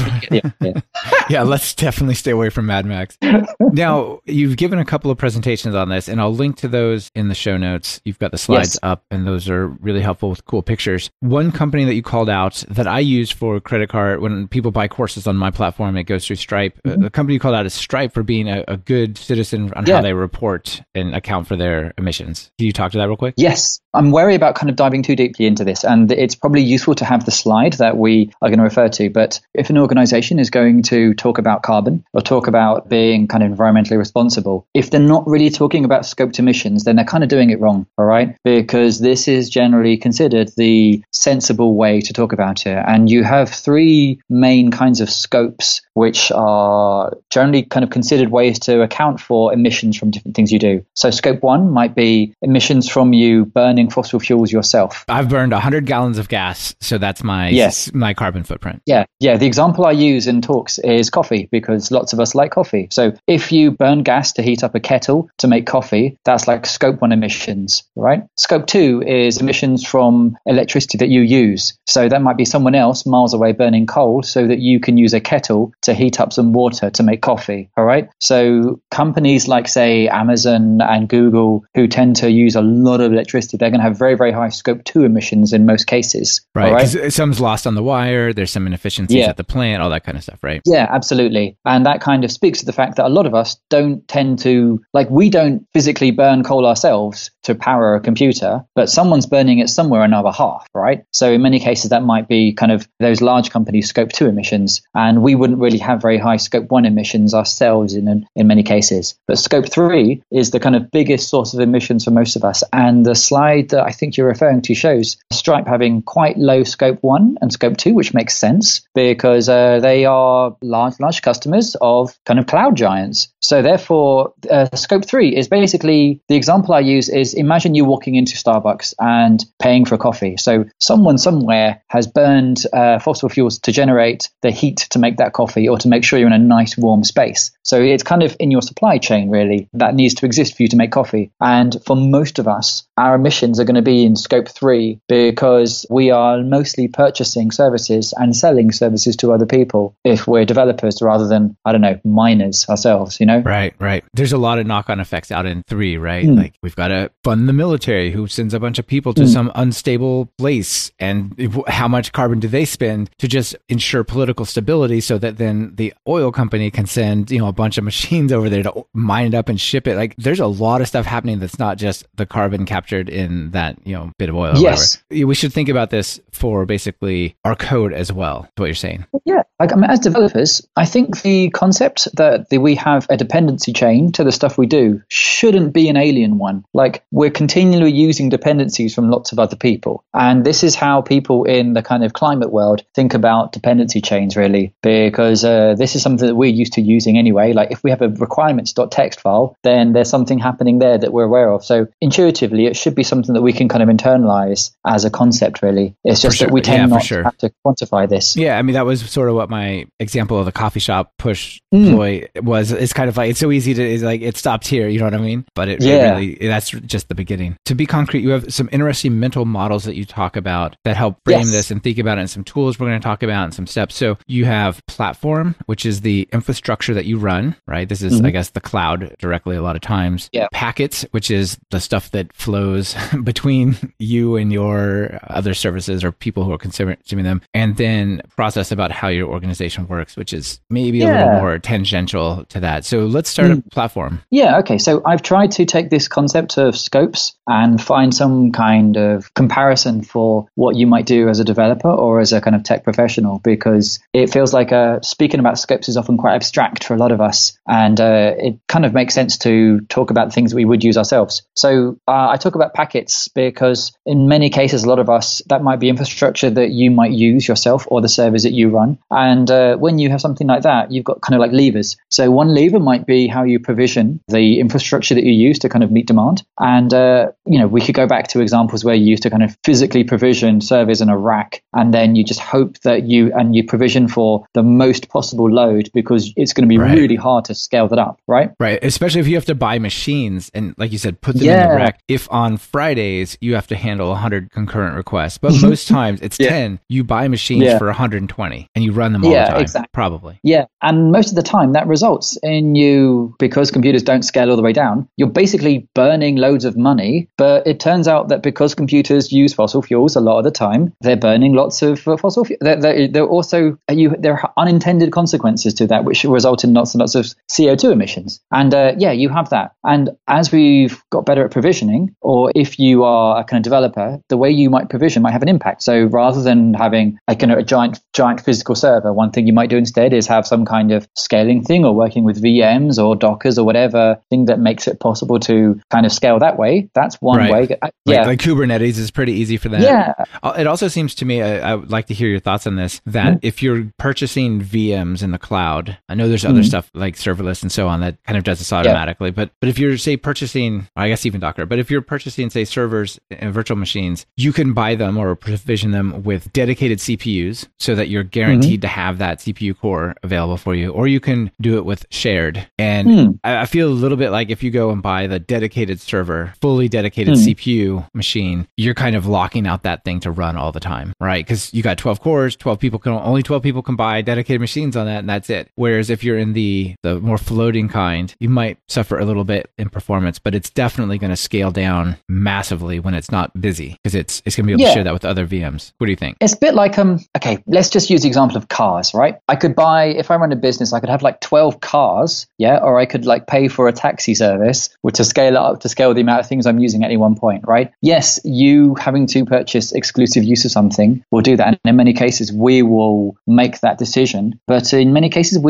Yeah, let's definitely stay away from Mad Max. Now, you've given a couple of presentations on this, and I'll link to those in the show notes. You've got the slides up, and those are really helpful with cool pictures. One company that you called out that I use for credit card, when people buy courses on my platform, it goes through Stripe. Mm-hmm. The company you called out is Stripe for being a good citizen on how they report and account for their emissions. Can you talk to that real quick? Yes. I'm wary about kind of diving too deeply into this, and it's probably useful to have the slide that we are going to refer to. But if an organization is going to talk about carbon or talk about being kind of environmentally responsible, if they're not really talking about scoped emissions, then they're kind of doing it wrong, all right? Because this is generally considered the sensible way to talk about it. And you have three main kinds of scopes, which are generally kind of considered ways to account for emissions from different things you do. So scope one might be emissions from you burning fossil fuels yourself. I've burned 100 gallons of gas, so that's my my carbon footprint. Yeah. The example I use in talks is coffee, because lots of us like coffee. So if you burn gas to heat up a kettle to make coffee, that's like scope one emissions, right? Scope two is emissions from electricity that you use. So that might be someone else miles away burning coal so that you can use a kettle to heat up some water to make coffee, all right? So companies like, say, Amazon and Google, who tend to use a lot of electricity, they're going to have very, very high scope two emissions in most cases. Right, because some's lost on the wire, there's some inefficiencies at the plant, all that kind of stuff, right? Yeah, absolutely. And that kind of speaks to the fact that a lot of us don't tend to, like, we don't physically burn coal ourselves to power a computer, but someone's burning it somewhere on our behalf, right? So in many cases, that might be kind of those large companies' scope two emissions, and we wouldn't really have very high scope one emissions ourselves in many cases. But scope three is the kind of biggest source of emissions for most of us. And the slide that I think you're referring to shows Stripe having quite low scope one and scope two, which makes sense because they are large customers of kind of cloud giants. So therefore, scope three is basically, the example I use is, imagine you walking into Starbucks and paying for coffee. So someone somewhere has burned fossil fuels to generate the heat to make that coffee or to make sure you're in a nice warm space. So it's kind of in your supply chain, really, that needs to exist for you to make coffee. And for most of us, our emissions are going to be in scope three because we are mostly purchasing services and selling services to other people if we're developers rather than, I don't know, miners ourselves, you know? Right. There's a lot of knock-on effects out in three, right? Mm. Like we've got to fund the military who sends a bunch of people to some unstable place. And how much carbon do they spend to just ensure political stability so that then the oil company can send, you know, a bunch of machines over there to mine it up and ship it? Like there's a lot of stuff happening that's not just the carbon captured in that, you know, bit of oil. Yes. Or we should think about this for basically our code as well, is what you're saying. Yeah. Like, I mean, as developers, I think the concept that we have a dependency chain to the stuff we do shouldn't be an alien one. Like we're continually using dependencies from lots of other people. And this is how people in the kind of climate world think about dependency chains, really, because this is something that we're used to using anyway. Like if we have a requirements.txt file, then there's something happening there that we're aware of. So intuitively, it should be something that we can kind of internalize as a concept, really. It's just that we tend not to have to quantify this. Yeah, I mean, that was sort of what my example of the coffee shop push ploy was. It's kind of like, it's so easy to, it's like, it stopped here, you know what I mean? But it really, that's just the beginning. To be concrete, you have some interesting mental models that you talk about that help frame this and think about it, and some tools we're going to talk about and some steps. So you have platform, which is the infrastructure that you run, right? This is, I guess, the cloud directly a lot of times. Yeah. Packets, which is the stuff that flows between you and your other services or people who are consuming them. And then process about how your organization works, which is maybe a little more tangential to that. So let's start a platform. Yeah, okay. So I've tried to take this concept of scopes and find some kind of comparison for what you might do as a developer or as a kind of tech professional, because it feels like speaking about scopes is often quite abstract for a lot of us. And it kind of makes sense to talk about things that we would use ourselves. So I talk about packets because in many cases, a lot of us, that might be infrastructure that you might use yourself or the servers that you run. And when you have something like that, you've got kind of like levers. So one lever might be how you provision the infrastructure that you use to kind of meet demand. And, we could go back to examples where you used to kind of physically provision servers in a rack, and then you just hope that you provision for the most possible load, because it's going to be really hard to scale that up, right? Right. Especially if you have to buy machines and, like you said, put them in the rack. If on Fridays you have to handle 100 concurrent requests, but most times it's 10, you buy machines for 120 and you run them all the time, exactly. Probably. Yeah. And most of the time that results in you, because computers don't scale all the way down, you're basically burning loads of money. But it turns out that because computers use fossil fuels a lot of the time, they're burning lots of fossil fuels. They're also, there are unintended consequences to that, which result in lots and lots of CO2 emissions. And you have that. And as we've got better at provisioning, or if you are a kind of developer, the way you might provision might have an impact. So rather than having a giant physical server, one thing you might do instead is have some kind of scaling thing, or working with VMs or Dockers or whatever thing that makes it possible to kind of scale that way. That's one way. Like Kubernetes is pretty easy for that. Yeah. It also seems to me, I would like to hear your thoughts on this, that if you're purchasing VMs in the cloud, I know there's other stuff like serverless and so on that kind of does this automatically, but if you're, say, purchasing, I guess even Docker, but if you're purchasing, say, servers and virtual machines, you can buy them or provision them with dedicated CPUs so that you're guaranteed to have that CPU core available for you, or you can do it with shared. And I feel a little bit like if you go and buy the dedicated server, fully dedicated CPU machine, you're kind of locking out that thing to run all the time, right? Because you got 12 cores, 12 people can buy dedicated machines on that, and that's it. Whereas if you're in the more floating kind, you might suffer a little bit in performance, but it's definitely going to scale down massively when it's not busy, because it's going to be able to share that with other VMs. What do you think? It's a bit like, okay, let's just use the example of cars, right? I could buy, if I run a business, I could have like 12 cars, or I could like pay for a taxi service to scale it up, to scale the amount of things I'm using at any one point, right? Yes, you having to purchase exclusive use of something will do that. And in many cases, we will make that decision. But in many cases, there'll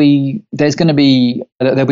be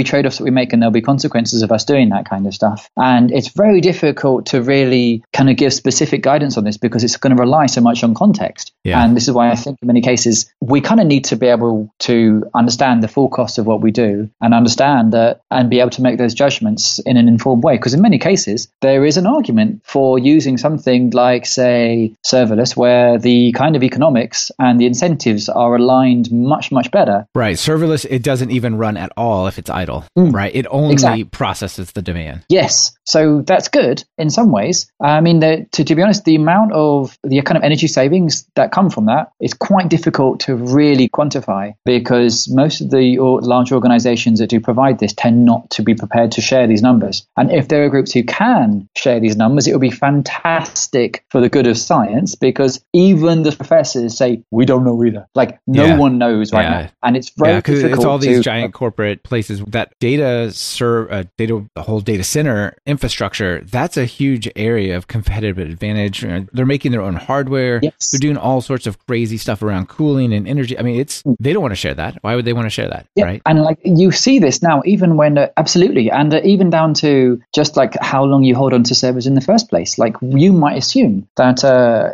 trade-offs that we make, and there'll be consequences of us doing that kind of stuff. And it's very difficult to really kind of give specific guidance on this, because it's going to rely so much on context. Yeah. And this is why I think in many cases, we kind of need to be able to understand the full cost of what we do and understand that and be able to make those judgments in an informed way. Because in many cases, there is an argument for using something like, say, serverless, where the kind of economics and the incentives are aligned much, much better. Right. Serverless, it doesn't even run at all if it's idle, right? It only processes the demand. Yes. So that's good in some ways. I mean, to be honest, the amount of the kind of energy savings that come from that is quite difficult to really quantify, because most of the large organizations that do provide this tend not to be prepared to share these numbers. And if there are groups who can share these numbers, it would be fantastic for the good of science, because even the professors say, we don't know either. Like no one knows right now. And it's very difficult. It's all these giant corporate places that the whole data center infrastructure, that's a huge area of competitive advantage. They're making their own hardware. Yes. They're doing all sorts of crazy stuff around cooling and energy. I mean, they don't want to share that. Why would they want to share that? Yeah. Right. And like you see this now, even when, absolutely. And even down to just like how long you hold on to servers in the first place. Like you might assume that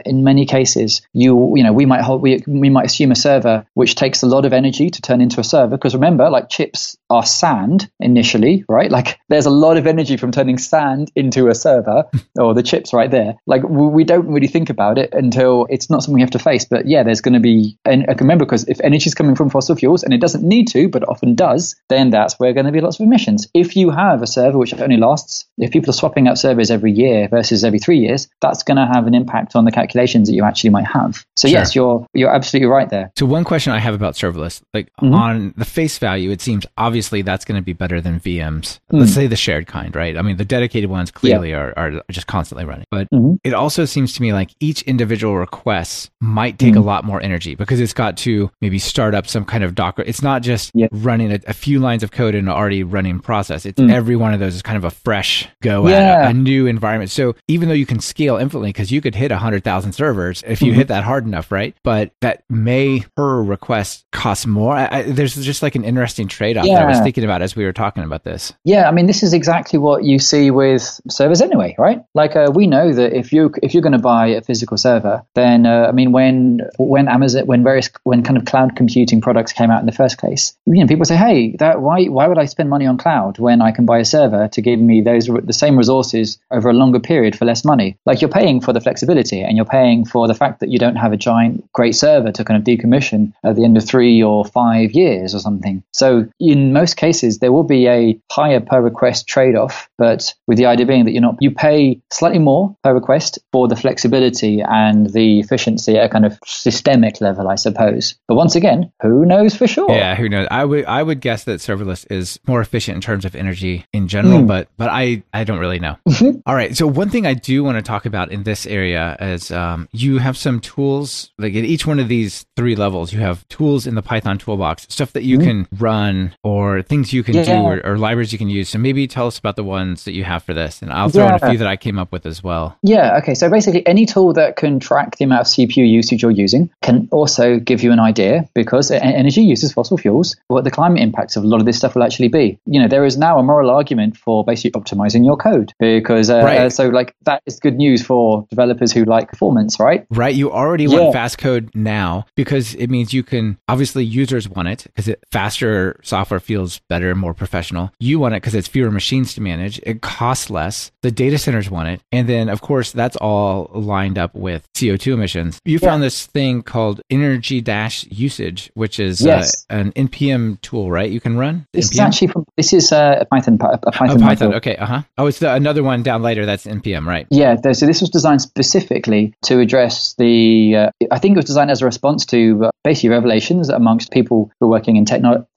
in many cases, we might assume a server, which takes a lot of energy to turn into a server. Because remember, like chips are sand initially, right? Like there's a lot of energy from turning sand into a server or the chips right there. Like we don't really think about it until it's not something we have to face. But yeah, there's going to be, and remember, because if energy is coming from fossil fuels, and it doesn't need to, but often does, then that's where going to be lots of emissions. If you have a server which only lasts, if people are swapping out servers every year versus every 3 years, that's going to have an impact on the calculations that you actually might have. So yes, you're absolutely right there. So one question I have about serverless, like on the face value, it seems obviously that's going to be better than VMs. Let's say the shared kind, right? I mean, the dedicated ones clearly are just constantly running. But it also seems to me like each individual request might take a lot more energy, because it's got to maybe start up some kind of Docker. It's not just running a few lines of code code in an already running process. It's every one of those is kind of a fresh go at a new environment. So even though you can scale infinitely, because you could hit 100,000 servers if you hit that hard enough, right? But that may, per request, cost more. There's just like an interesting trade-off that I was thinking about as we were talking about this. Yeah, I mean, this is exactly what you see with servers anyway, right? Like we know that if you're going to buy a physical server, then I mean, when Amazon, when kind of cloud computing products came out in the first place, you know, people say, hey, why would I spend money on cloud when I can buy a server to give me the same resources over a longer period for less money? Like, you're paying for the flexibility and you're paying for the fact that you don't have a giant great server to kind of decommission at the end of 3 or 5 years or something. So in most cases, there will be a higher per request trade-off, but with the idea being that you pay slightly more per request for the flexibility and the efficiency at a kind of systemic level, I suppose. But once again, who knows for sure? Yeah, who knows? I would guess that serverless is more efficient in terms of energy in general, but I don't really know. All right. So one thing I do want to talk about in this area is you have some tools, like at each one of these three levels, you have tools in the Python toolbox, stuff that you can run or things you can do or libraries you can use. So maybe tell us about the ones that you have for this, and I'll throw in a few that I came up with as well. Yeah. Okay. So basically any tool that can track the amount of CPU usage you're using can also give you an idea, because energy uses fossil fuels, what the climate impacts of a lot of this stuff will actually be. You know, there is now a moral argument for basically optimizing your code, because so like that is good news for developers who like performance, right? Right. You already want fast code now, because it means you can, obviously users want it because faster software feels better and more professional. You want it because it's fewer machines to manage. It costs less. The data centers want it. And then of course, that's all lined up with CO2 emissions. You found this thing called energy-usage, which is an NPM tool, right? You can run? This NPM? Is actually from, this is a Python. Okay. Oh, it's another one down later. That's NPM, right? Yeah. So this was designed specifically to address the, I think it was designed as a response to basically revelations amongst people who are working in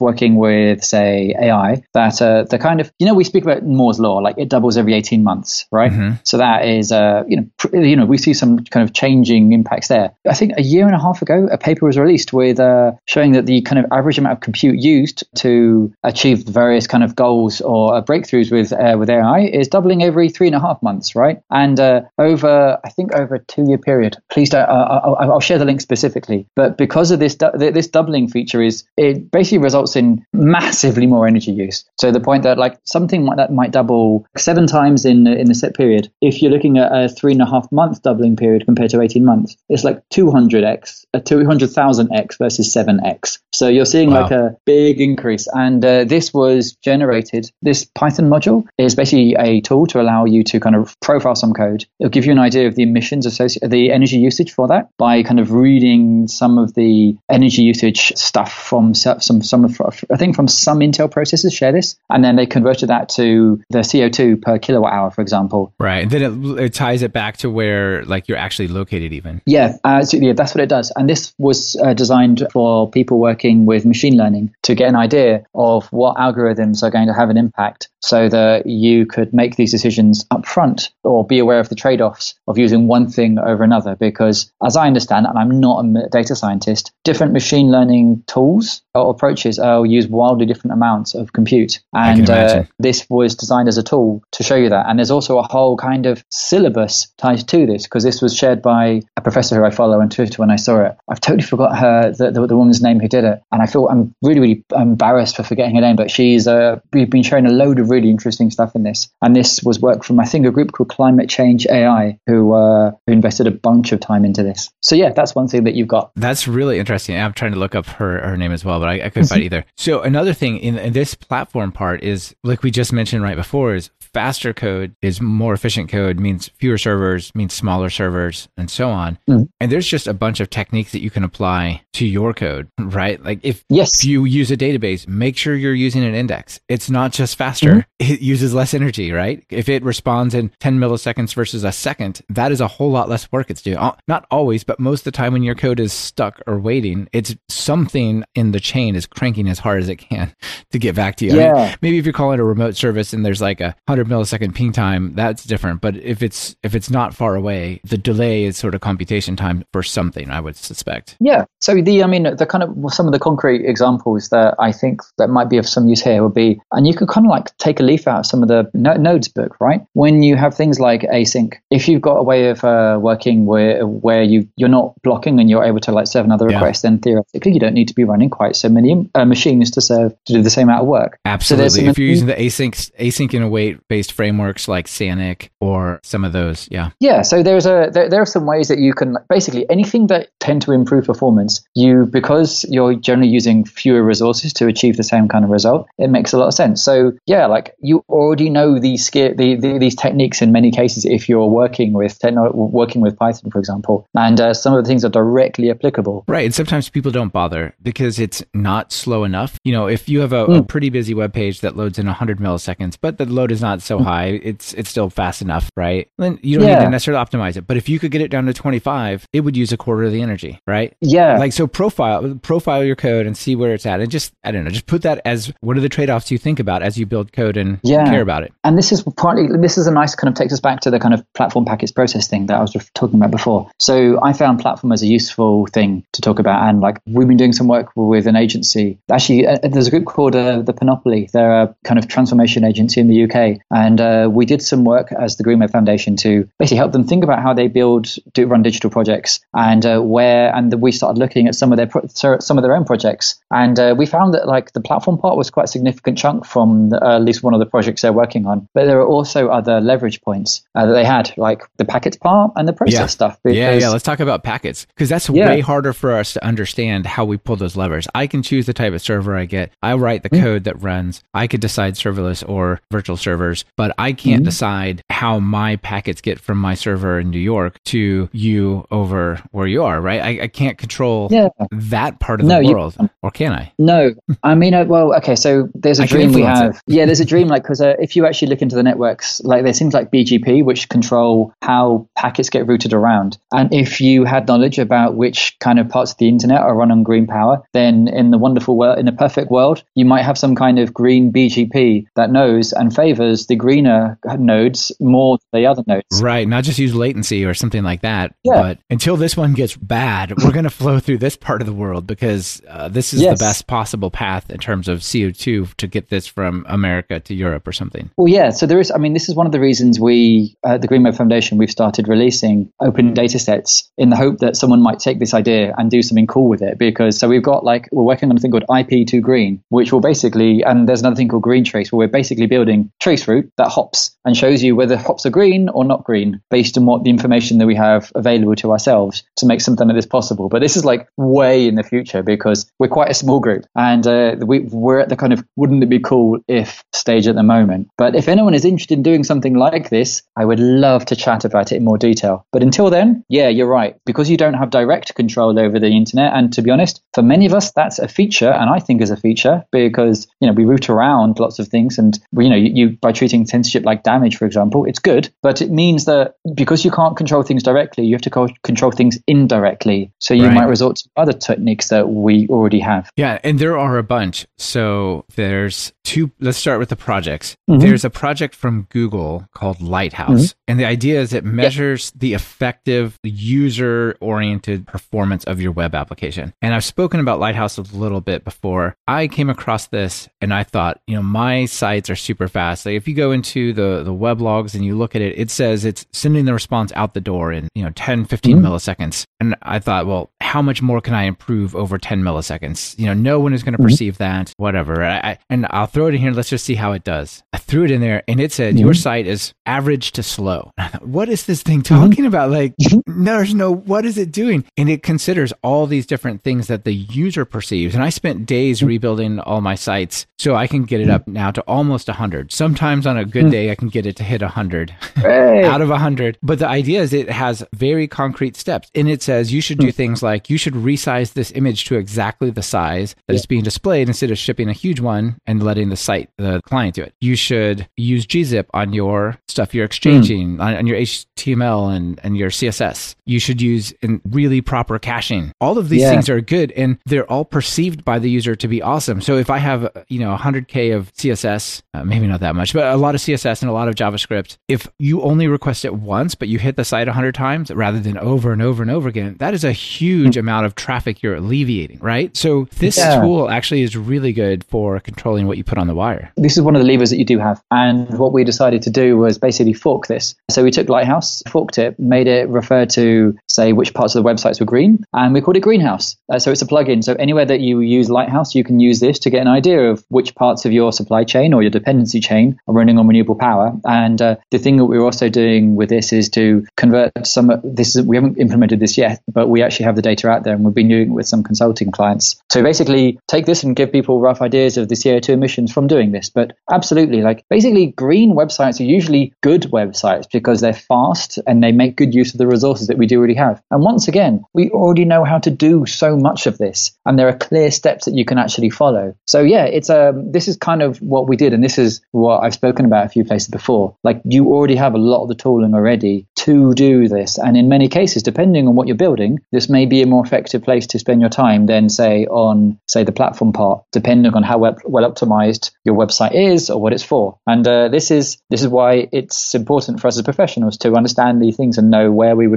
working with, say, AI, that the kind of, we speak about Moore's law, like it doubles every 18 months, right? So that is, we see some kind of changing impacts there. I think a year and a half ago, a paper was released with showing that the kind of average amount of compute used to achieve various kind of goals or breakthroughs with AI is doubling every 3.5 months, right? And over a 2-year period. Please don't. I'll share the link specifically. But because of this, this doubling feature it basically results in massively more energy use. So the point that like something like that might double 7 times in the set period. If you're looking at a 3.5 month doubling period compared to 18 months, it's like 200,000x versus 7x. So you're seeing like a big increase. And this was generated. This Python module is basically a tool to allow you to kind of profile some code. It'll give you an idea of the emissions associated, the energy usage for that, by kind of reading some of the energy usage stuff from some Intel processors share this, and then they converted that to the CO2 per kilowatt hour, for example. Right, and then it ties it back to where like you're actually located, even. Yeah, absolutely. That's what it does. And this was designed for people working with machine learning to get an idea of what algorithms are going to have an impact, so that you could make these decisions up front or be aware of the trade-offs of using one thing over another. Because as I understand, and I'm not a data scientist, different machine learning tools or approaches use wildly different amounts of compute. And this was designed as a tool to show you that. And there's also a whole kind of syllabus tied to this, because this was shared by a professor who I follow on Twitter when I saw it. I've totally forgot the woman's name who did it. And I feel I'm really, really embarrassed for forgetting her name, but we've been sharing a load of really interesting stuff in this. And this was work from, I think, a group called Climate Change AI, who invested a bunch of time into this. So yeah, that's one thing that you've got. That's really interesting. I'm trying to look up her name as well, but I couldn't find either. So another thing in this platform part is, like we just mentioned right before, is faster code is more efficient code, means fewer servers, means smaller servers, and so on. And there's just a bunch of techniques that you can apply to your code, right? Like if you use a database, make sure you're using an index. It's not just faster. It uses less energy, right? If it responds in 10 milliseconds versus a second, that is a whole lot less work it's doing. Not always, but most of the time when your code is stuck or waiting, it's something in the chain is cranking as hard as it can to get back to you. Yeah. I mean, maybe if you're calling a remote service and there's like 100 millisecond ping time, that's different. But if it's not far away, the delay is sort of computation time for something, I would suspect. Yeah. So the kind of some of the concrete examples that I think that might be of some use here would be, and you could kind of like take a leaf out of some of the Nodes book, right? When you have things like async, if you've got a way of working where you're not blocking and you're able to like serve another request, then theoretically you don't need to be running quite so many machines to do the same amount of work. Absolutely. So if you're using the async and await based frameworks like Sanic or some of those, yeah. So there are some ways that you can basically anything that tend to improve performance. Because you're generally using fewer resources to achieve the same kind of result, it makes a lot of sense. So yeah, like you already know these techniques in many cases if you're working with Python, for example, and some of the things are directly applicable. Right, and sometimes people don't bother because it's not slow enough. You know, if you have a pretty busy web page that loads in 100 milliseconds, but the load is not so high, it's still fast enough, right? Then you don't need to necessarily optimize it. But if you could get it down to 25, it would use a quarter of the energy, right? Yeah. Like so, profile your code and see where it's at, and just just put that as what are the trade-offs you think about as you build code and care about it. And this is a nice kind of takes us back to the kind of platform packets process thing that I was talking about before. So I found platform as a useful thing to talk about, and like we've been doing some work with an agency. Actually, there's a group called the Panoply. They're a kind of transformation agency in the UK, and we did some work as the Green Web Foundation to basically help them think about how they run digital projects, and we started looking at some of their own projects, and we found that like the platform part was quite a significant chunk from at least one of the projects they're working on, but there are also other leverage points that they had, like the packets part and the process stuff. Let's talk about packets, because that's way harder for us to understand how we pull those levers. I can choose the type of server I get. I write the code that runs. I could decide serverless or virtual servers, but I can't decide how my packets get from my server in New York to you over where you are, right? I can't control that part of the world, or can I? No, I mean, so there's a dream we have. Yeah, there's a dream, like, because if you actually look into the networks, like there seems like BGP, which control how packets get routed around. And if you had knowledge about which kind of parts of the internet are run on green power, then in the wonderful world, in a perfect world, you might have some kind of green BGP that knows and favors the greener nodes more than the other nodes. Right, not just use latency or something like that. Yeah. But until this one gets bad, we're going to flow through this part of the world, because this is the best possible path in terms of CO2 to get this from America to Europe or something. Well, yeah. So there is, I mean, this is one of the reasons we, the Green Web Foundation, we've started releasing open data sets in the hope that someone might take this idea and do something cool with it. Because so we've got like, we're working on a thing called IP2Green, which will basically, and there's another thing called Green Trace, where we're basically building trace route that hops and shows you whether hops are green or not green based on what the information that we have available to ourselves to make something like this possible. But this is like way in the future, because we're quite a small group, and we're at the kind of wouldn't it be cool if stage at the moment. But if anyone is interested in doing something like this, I would love to chat about it in more detail. But until then, yeah, you're right, because you don't have direct control over the internet. And to be honest, for many of us, that's a feature, and I think is a feature, because you know we route around lots of things, and you know you by treating censorship like damage, for example, it's good, but it means that because you can't control things directly, you have to control things indirectly. So you might resort to other techniques that we already have. Yeah, and there are a bunch. So there's two, let's start with the projects. There's a project from Google called Lighthouse. And the idea is it measures the effective user-oriented performance of your web application. And I've spoken about Lighthouse a little bit before. I came across this and I thought, you know, my sites are super fast. Like if you go into the web logs and you look at it, it says it's sending the response out the door in, you know, 10, 15 milliseconds. And I thought, well, how much more can I improve over 10 milliseconds? You know, no one is going to perceive that, whatever. And I'll throw it in here. Let's just see how it does. I threw it in there and it said, your site is average to slow. I thought, what is this thing talking about? Like, there's no, what is it doing? And it considers all these different things that the user perceives. And I spent days rebuilding all my sites so I can get it up now to almost 100. Sometimes on a good day, I can get it to hit 100 out of 100. But the idea is it has very concrete steps. And it says you should do things like you should resize this image to exactly the size that it's being displayed instead of shipping a huge one and letting the client do it. You should use gzip on your stuff you're exchanging, on your HTML and your CSS. You should use really proper caching. All of these things are good, and they're all perceived by the user to be awesome. So if I have 100K of CSS, maybe not that much, but a lot of CSS and a lot of JavaScript, if you only request it once, but you hit the site 100 times rather than over and over and over again, that is a huge amount of traffic you're alleviating, right? So this tool actually is really good for controlling what you put on the wire. This is one of the levers that you do have. And what we decided to do was basically fork this. So we took Lighthouse, forked it, made it refer to, say, which parts of the websites were green, and we called it Greenhouse. So it's a plugin. So anywhere that you use Lighthouse, you can use this to get an idea of which parts of your supply chain or your dependency chain are running on renewable power. And the thing that we're also doing with this is to convert some, we haven't implemented this yet, but we actually have the data out there and we've been doing it with some consulting clients. So basically take this and give people rough ideas of the CO2 emissions from doing this. But absolutely, like basically green websites are usually good websites because they're fast and they make good use of the resources that we do already have. And once again, we already know how to do so much of this. And there are clear steps that you can actually follow. So yeah, it's this is kind of what we did. And this is what I've spoken about a few places before. Like you already have a lot of the tooling already to do this. And in many cases, depending on what you're building, this may be a more effective place to spend your time than say on, say, the platform part, depending on how well optimized your website is or what it's for. And this is why it's important for us as professionals to understand these things and know where we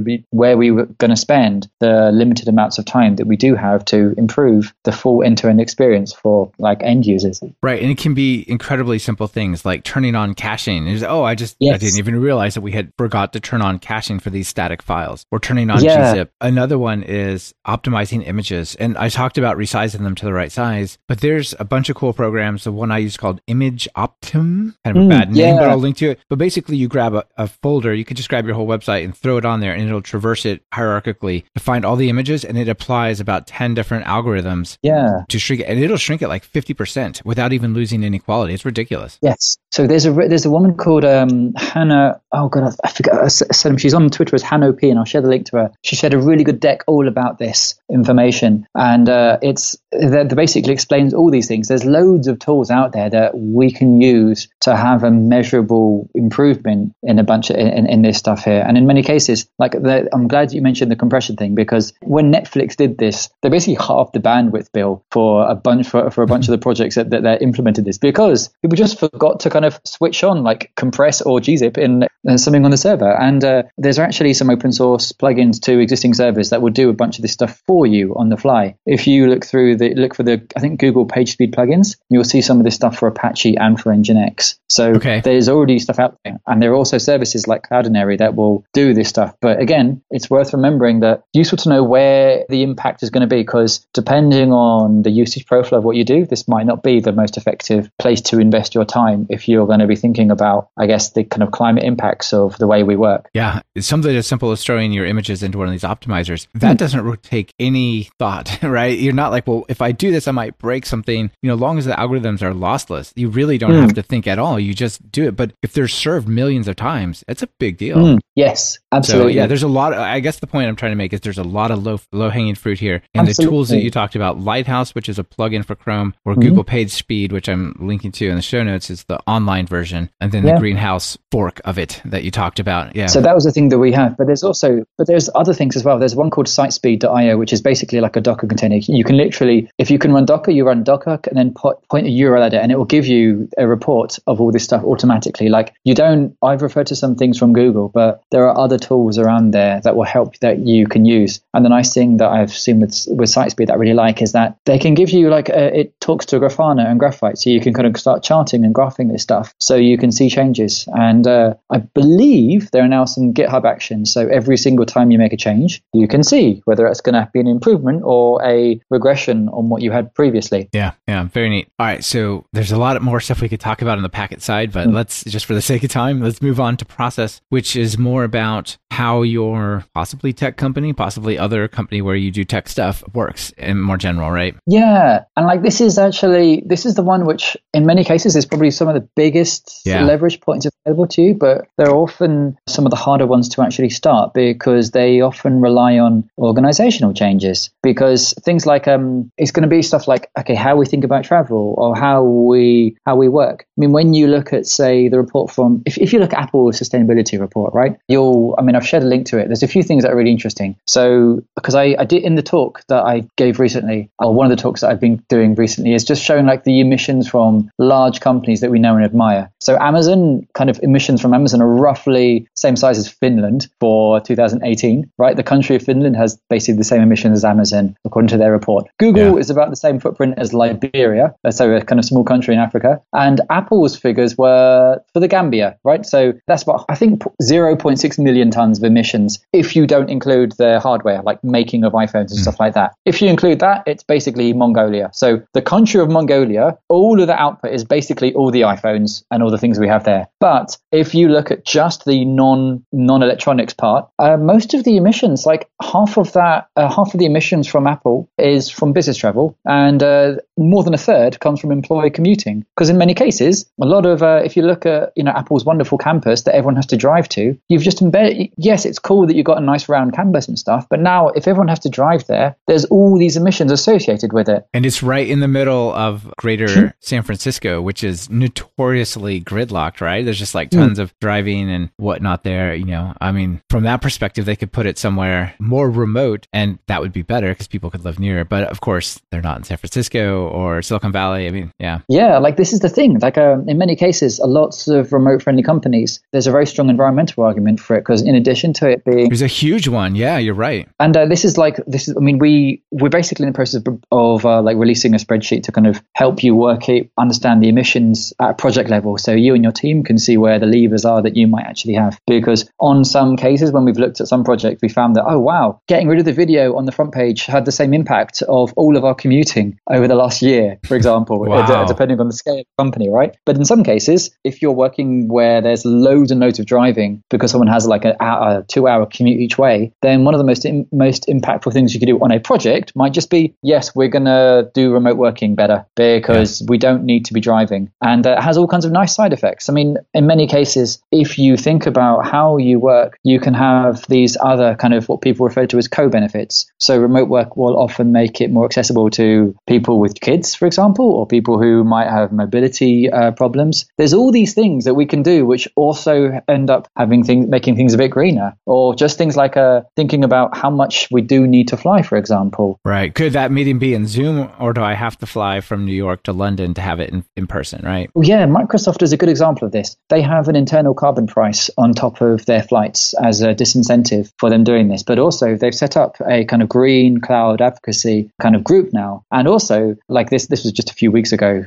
were going to spend the limited amounts of time that we do have to improve the full end-to-end experience for like end users. Right. And it can be incredibly simple things like turning on caching. I didn't even realize that we had forgot to turn on caching for these static files. Or turning on gzip. Another one is optimizing images. And I talked about resizing them to the right size, but there's a bunch of cool programs. The one I use called Image Optim, kind of a bad name, but I'll link to it. But basically you grab a folder, you can just grab your whole website and throw it on there and it'll traverse it hierarchically to find all the images, and it applies about 10 different algorithms to shrink it. And it'll shrink it like 50% without even losing any quality. It's ridiculous. Yes. So there's a woman called Hannah, I forgot, she's on Twitter as Hannah P, and I'll share the link to her. She shared a really good deck all about this information, and that basically explains all these things. There's loads of tools out there that we can use to have a measurable improvement in a bunch of in this stuff here. And in many cases, I'm glad you mentioned the compression thing, because when Netflix did this, they basically halved the bandwidth bill for a bunch of the projects that they implemented this, because people just forgot to kind of switch on like compress or gzip in something on the server. And there's actually some open source plugins to existing servers that will do a bunch of this stuff for you on the fly. If you look for the I think Google PageSpeed plugins, you'll see some of this stuff for Apache and for Nginx. So there's already stuff out there, and there are also services like Cloudinary that will do this stuff. But again, it's worth remembering that it's useful to know where the impact is going to be, because depending on the usage profile of what you do, this might not be the most effective place to invest your time if you're going to be thinking about, I guess, the kind of climate impacts of the way we work. Yeah, it's something as simple as throwing your images into one of these optimizers. That doesn't take any thought, right? You're not like, well, if I do this, I might break something. You know, long as the algorithms are lossless, you really don't have to think at all. You just do it. But if they're served millions of times, it's a big deal. Yes, absolutely. So, there's a lot. I guess the point I'm trying to make is there's a lot of low-hanging fruit here. And the tools that you talked about, Lighthouse, which is a plugin for Chrome, or Google PageSpeed, which I'm linking to in the show notes, is the online version, and then the Greenhouse fork of it that you talked about. Yeah. So that was the thing that we have. But there's other things as well. There's one called sitespeed.io, which is basically like a Docker container. You can literally, if you can run Docker, you run Docker and then point a URL at it, and it will give you a report of all this stuff automatically. Like I've referred to some things from Google, but there are other tools around there that will help that you can use. And the nice thing that I've seen with Sitespeed that I really like is that they can give you it talks to Grafana and Graphite, so you can kind of start charting and graphing this stuff, so you can see changes. And I believe there are now some GitHub actions, so every single time you make a change, you can see whether it's going to be an improvement or a regression on what you had previously. Yeah, very neat. All right, so there's a lot more stuff we could talk about on the packet side, but let's, just for the sake of time, let's move on to process, which is more about how your possibly tech company, possibly other company where you do tech stuff works in more general, right? Yeah. And this is the one which in many cases is probably some of the biggest leverage points available to you, but they're often some of the harder ones to actually start, because they often rely on organizational changes. Because things like it's going to be stuff like, okay, how we think about travel or how we work. I mean, when you look at, say, the report from, if you look at Apple's sustainability report, right, I've shared a link to it. There's a few things that are really interesting. So, because I did in the talk that I gave recently, or one of the talks that I've been doing recently, is just showing like the emissions from large companies that we know and admire. So Amazon, kind of emissions from Amazon are roughly same size as Finland for 2018, right? The country of Finland has basically the same emissions as Amazon, according to their report. Google is about the same footprint as Liberia, so a kind of small country in Africa. And Apple's figures were for the Gambia, right? So that's about, I think, 0.6 million tons of emissions if you don't include their hardware, like making of iPhones and stuff like that. If you include that, it's basically Mongolia. So the country of Mongolia, all of the output is basically all the iPhones and all the things we have there. But if you look at just the non-electronics part, most of the emissions, like half of the emissions from Apple is from business travel, and more than a third comes from employee commuting. Because in many cases, a lot of if you look at Apple's wonderful campus that everyone has to drive to, you've just embedded. Yes, it's cool that you've got a nice round campus and stuff, but now if everyone has to drive there, there's all these emissions associated with it. And it's right in the middle of Greater San Francisco, which is notoriously gridlocked. Right, there's just like tons of driving and whatnot there. I mean, from that perspective, they could put it somewhere more remote, and that would be better because people could live near. But of course, they're not in San Francisco or Silicon Valley. I mean, yeah. Like this is the thing. Like in many cases, lots of remote-friendly companies, there's a very strong environmental argument for it because in addition to it being, there's a huge one. Yeah, you're right. And this is. I mean, we're basically in the process of releasing a spreadsheet to kind of help you understand the emissions at project level, so you and your team can see where the levers are that you might actually have. Because on some cases, when we've looked at some projects, we found that, oh wow, getting rid of the video on the front page had the same impact of all of our commuting over the last year, for example, depending on the scale of the company, right? But in some cases, if you're working where there's loads and loads of driving because someone has like a 2-hour commute each way, then one of the most impactful things you could do on a project might just be, yes, we're going to do remote working better because we don't need to be driving. And it has all kinds of nice side effects. I mean, in many cases, if you think about how you work, you can have these other kind of what people refer to as co-benefits. So remote work will often make it more accessible to people with kids, for example, or people who might have mobility problems. There's all these things that we can do which also end up making things a bit greener, or just things like thinking about how much we do need to fly, for example. Right. Could that meeting be in Zoom, or do I have to fly from New York to London to have it in person, right? Yeah, Microsoft is a good example of this. They have an internal carbon price on top of their flights as a disincentive for them doing this. But also they've set up a kind of green cloud advocacy kind of group now. And also like this was just a few weeks ago.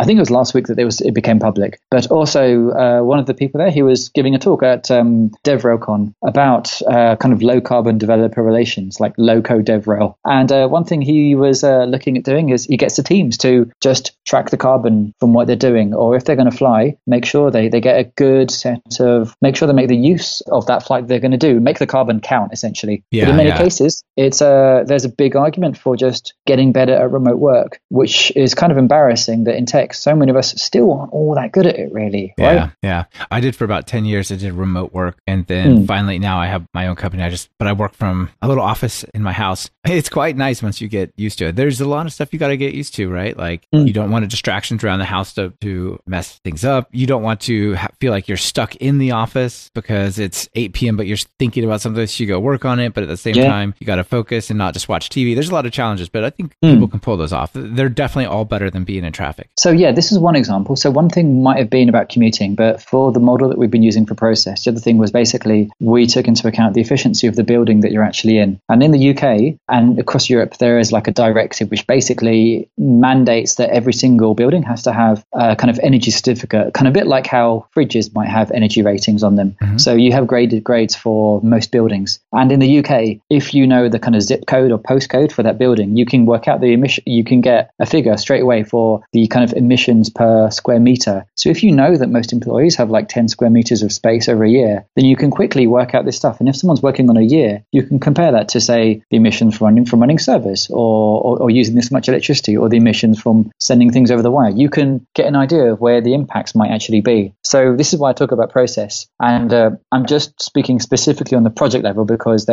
I think it was last week that it became public. But also one of the people there, he was giving a talk at DevRelCon about kind of low carbon developer relations, like low-code DevRel. And one thing he was looking at doing is he gets the teams to just track the carbon from what they're doing, or if they're going to fly, make sure they get a good set of, make sure they make the use of that flight they're going to do, make the carbon count essentially. But in many cases, it's there's a big argument for just getting better at remote work, which is kind of embarrassing that in tech, so many of us still aren't all that good at it really. Yeah, right? Yeah. I did for about 10 years, I did remote work. And then finally now I have my own company. But I work from a little office in my house. It's quite nice once you get used to it. There's a lot of stuff you got to get used to, right? Like you don't want distractions around the house to mess things up. You don't want to feel like you're stuck in the office because it's 8 p.m. but you're thinking about something. So you go work on it, but at the same time, you got to focus and not just watch TV. There's a lot of challenges, but I think people can pull those off. They're definitely all better than being in traffic. So yeah, this is one example. So one thing might have been about commuting, but for the model that we've been using for process, the other thing was basically we took into account the efficiency of the building that you're actually in. And in the UK and across Europe, there is like a directive which basically mandates that every single building has to have a kind of energy certificate, kind of a bit like how fridges might have energy ratings on them. So you have graded grades for most buildings. And in the UK, if you know the kind of zip code or postcode for that building, you can work out the emission, you can get a figure straight away for the kind of emissions per square meter. So if you know that most employees have like 10 square meters of space over a year, then you can quickly work out this stuff. And if someone's working on a year, you can compare that to say the emissions from running servers or using this much electricity, or the emissions from sending things over the wire. You can get an idea of where the impacts might actually be. So this is why I talk about process. And I'm just speaking specifically on the project level because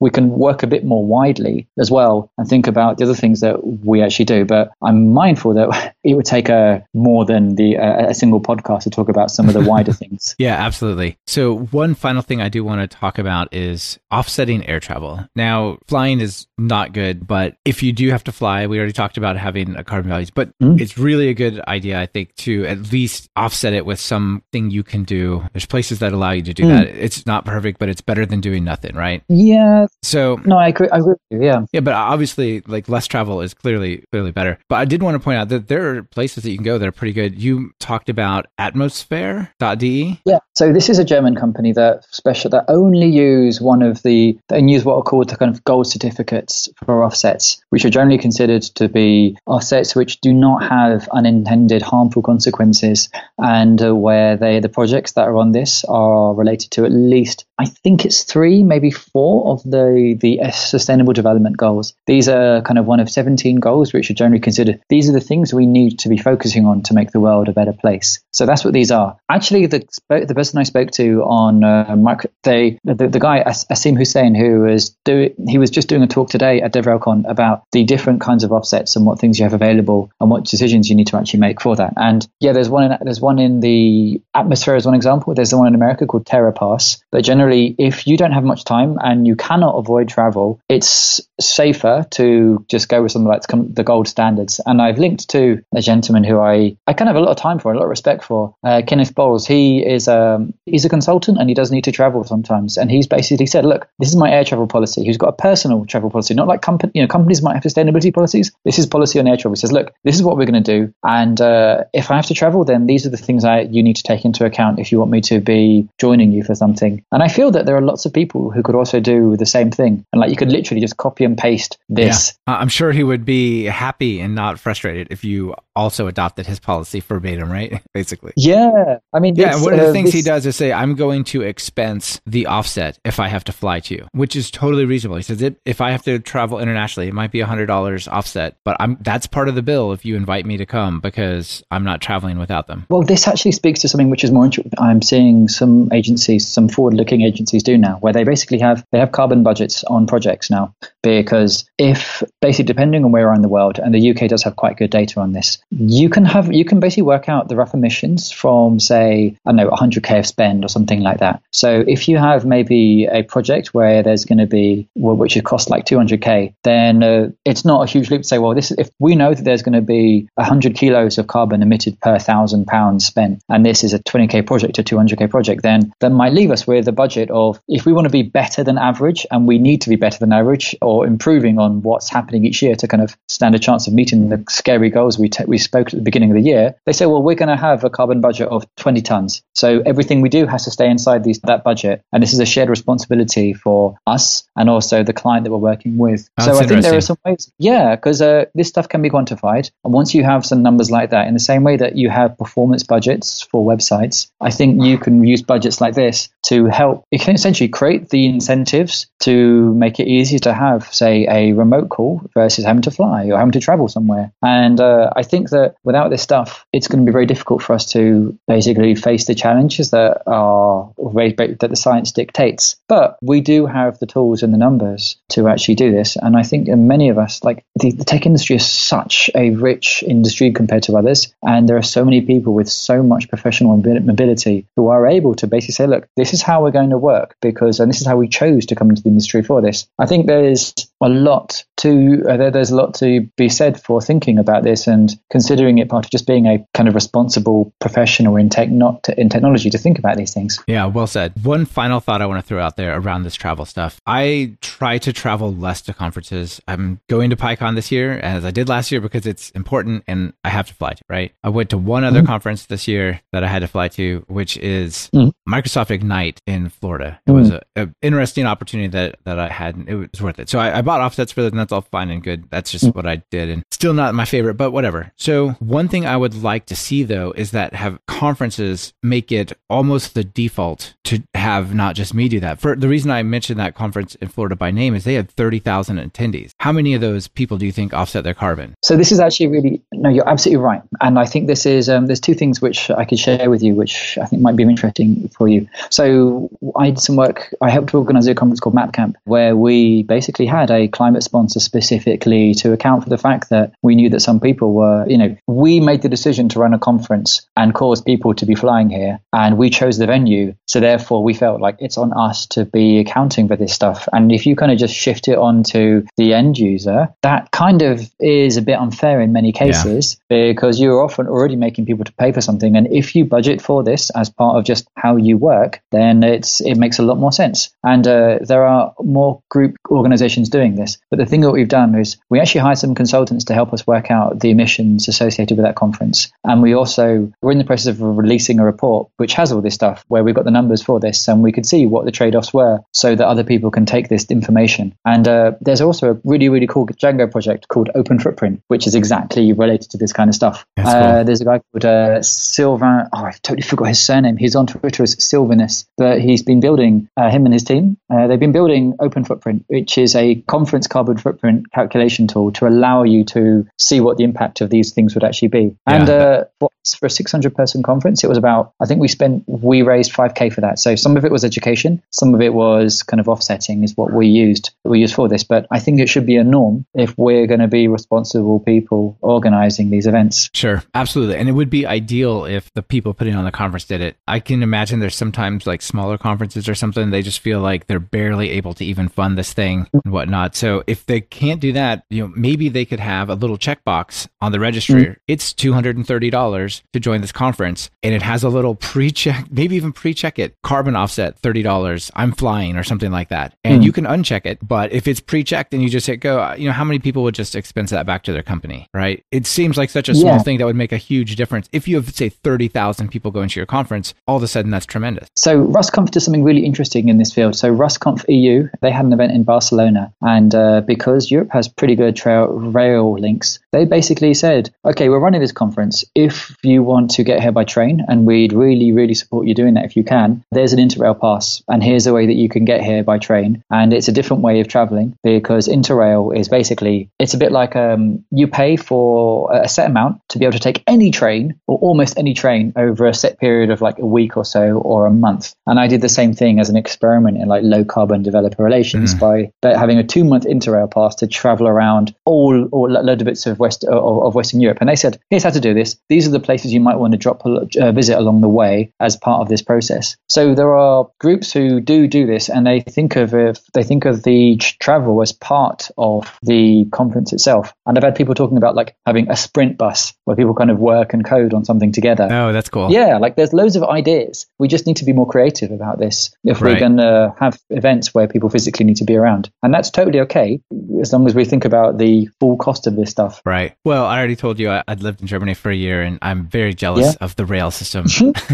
we can work a bit more widely as well and think about the other things that we actually do. But I'm mindful that it would take more than a single podcast to talk about some of the wider things. Yeah, absolutely. So one final thing I do want to talk about is offsetting air travel. Now, flying is not good, but if you do have to fly, we already talked about having a carbon values, but it's really a good idea, I think, to at least offset it with something you can do. There's places that allow you to do that. it's not perfect, but it's better than doing nothing, right? Yeah. So no, I agree with you. Yeah. Yeah, but obviously, like, less travel is clearly better. But I did want to point out that there are places that you can go that are pretty good. You talked about atmosphere.de. Yeah. So this is a German company that only use what are called the kind of gold certificates for offsets, which are generally considered to be offsets which do not have unintended harmful consequences, and where the projects that are on this are related to at least, I think it's 3, maybe 4 of the Sustainable Development Goals. These are kind of one of 17 goals which are generally considered. These are the things we need to be focusing on to make the world a better place. So that's what these are. Actually, the person I spoke to on the guy Asim Hussein, who was just doing a talk today at DevRelCon about the different kinds of offsets and what things you have available and what decisions you need to actually make for that. And yeah, there's one in the atmosphere as one example. There's the one in America called TerraPass. But generally, if you don't have much time and you cannot avoid travel, it's safer to just go with something like the gold standards. And I've linked to a gentleman who I kind of have a lot of time for, a lot of respect for, Kenneth Bowles. He is he's a consultant and he does need to travel sometimes. And he's basically said, look, this is my air travel policy. He's got a personal travel policy, not like companies might have sustainability policies. This is policy on air travel. He says, look, this is what we're going to do. And if I have to travel, then these are the things you need to take into account if you want me to be joining you for something. And I feel that there are lots of people who could also do the same thing. And like, you could literally just copy and paste this. Yeah. I'm sure he would be happy and not frustrated if you also adopted his policy verbatim, right? Basically. Yeah. I mean, yeah. One of the things he does is say, I'm going to expense the offset if I have to fly to you, which is totally reasonable. He says, if I have to travel internationally, it might be $100 offset, but that's part of the bill if you invite me to come because I'm not traveling without them. Well, this actually speaks to something which is more interesting. I'm seeing some agencies, some forward-looking agencies do now, where they basically have carbon budgets on projects now, because if basically depending on where you are in the world, and the UK does have quite good data on this, you can basically work out the rough emissions from, say, I don't know, 100k of spend or something like that. So if you have maybe a project where there's going to be, which would cost like 200k, then it's not a huge leap to say, well, this is, if we know that there's going to be 100 kilos of carbon emitted per £1,000 spent, and this is a 20k project, a 200k project, then that might leave us with a budget of, if we want to be better than average, and we need to be better than average or improving on what's happening each year to kind of stand a chance of meeting the scary goals we spoke at the beginning of the year, they say, well, we're going to have a carbon budget of 20 tons. So everything we do has to stay inside that budget. And this is a shared responsibility for us and also the client that we're working with. Oh, so I think there are some ways, yeah, because this stuff can be quantified. And once you have some numbers like that, in the same way that you have performance budgets for websites, I think you can use budgets like this to help, it can essentially create the incentives to make it easier to have, say, a remote call versus having to fly or having to travel somewhere. And I think that without this stuff, it's going to be very difficult for us to basically face the challenges that the science dictates. But we do have the tools and the numbers to actually do this. And I think many of us, like the tech industry is such a rich industry compared to others. And there are so many people with so much professional mobility who are able to basically say, look, this is how we're going to work and this is how we chose to come into the industry for this. I think there's a lot to be said for thinking about this and considering it part of just being a kind of responsible professional in technology to think about these things. Yeah, well said. One final thought I want to throw out there around this travel stuff. I try to travel less to conferences. I'm going to PyCon this year as I did last year because it's important and I have to fly to, right? I went to one other conference this year that I had to fly to, which is Microsoft Ignite in Florida. It was an interesting opportunity that I had and it was worth it. So I bought offsets for them, and that's all fine and good. That's just what I did and still not my favorite, but whatever. So one thing I would like to see though is that have conferences make it almost the default to have not just me do that. For the reason I mentioned that conference in Florida by name is they had 30,000 attendees. How many of those people do you think offset their carbon? So this is actually really, no, you're absolutely right. And I think this is, there's two things which I could share with you, which I think might be interesting for you. So I did some work, I helped organize a conference called MapCamp, where we basically had a climate sponsor specifically to account for the fact that we knew that some people were, we made the decision to run a conference and cause people to be flying here and we chose the venue. So therefore we felt like it's on us to be accounting for this stuff. And if you kind of just shift it onto the end user, that kind of is a bit unfair in many cases because you're often already making people to pay for something. And if you budget for this as part of just how you work, then it's it makes a lot more sense. And there are more group organizations doing this. But the thing that we've done is we actually hired some consultants to help us work out the emissions associated with that conference. And we're in the process of releasing a report which has all this stuff where we've got the numbers for this and we could see what the trade-offs were so that other people can take this information. And there's also a really, really cool Django project called Open Footprint, which is exactly related to this kind of stuff. Cool. There's a guy called Sylvain. Oh, I totally forgot his surname. He's on Twitter as Sylvanus, but he's been building, him and his team, they've been building Open Footprint, which is a conference carbon footprint calculation tool to allow you to see what the impact of these things would actually be. And for a 600-person conference, it was about, I think we raised $5,000 for that. So some of it was education, some of it was kind of offsetting is what we used for this. But I think it should be a norm if we're going to be responsible people organizing these events. Sure, absolutely. And it would be ideal if the people putting on the conference did it. I can imagine there's sometimes like smaller conferences or something, they just feel like they're barely able to even fund this thing and whatnot. So if they can't do that, maybe they could have a little checkbox on the registry. Mm-hmm. It's $230 to join this conference, and it has a little pre-check, maybe even pre-check it, carbon offset $30, I'm flying or something like that. And you can uncheck it, but if it's pre-checked and you just hit go, how many people would just expense that back to their company, right? It seems like such a small thing that would make a huge difference. If you have, say, 30,000 people going to your conference, all of a sudden that's tremendous. So RustConf does something really interesting in this field. So RustConf EU, they had an event in Barcelona, and because Europe has pretty good rail links, they basically said, okay, we're running this conference. If you want to get here by train, and we'd really, really support you doing that if you can, there's an Interrail pass, and here's a way that you can get here by train. And it's a different way of traveling, because Interrail is basically, it's a bit like you pay for a set amount to be able to take any train or almost any train over a set period of like a week or so or a month. And I did the same thing as an experiment in like low carbon developer relations by having a 2-month Interrail pass to travel around all loads of bits of Western Europe. And they said, here's how to do this. These are the places you might want to visit along the way as part of this process. So there are groups who do this, and they think of the travel as part of the conference itself. And I've had people talking about like having a sprint bus where people kind of work and code on something together. Oh, that's cool. Yeah, like there's loads of ideas. We just need to be more creative about this if we're going to have events where people physically need to be around. And that's totally okay as long as we think about the full cost of this stuff. Right. Well, I already told you I'd lived in Germany for a year, and I'm very jealous of the rail system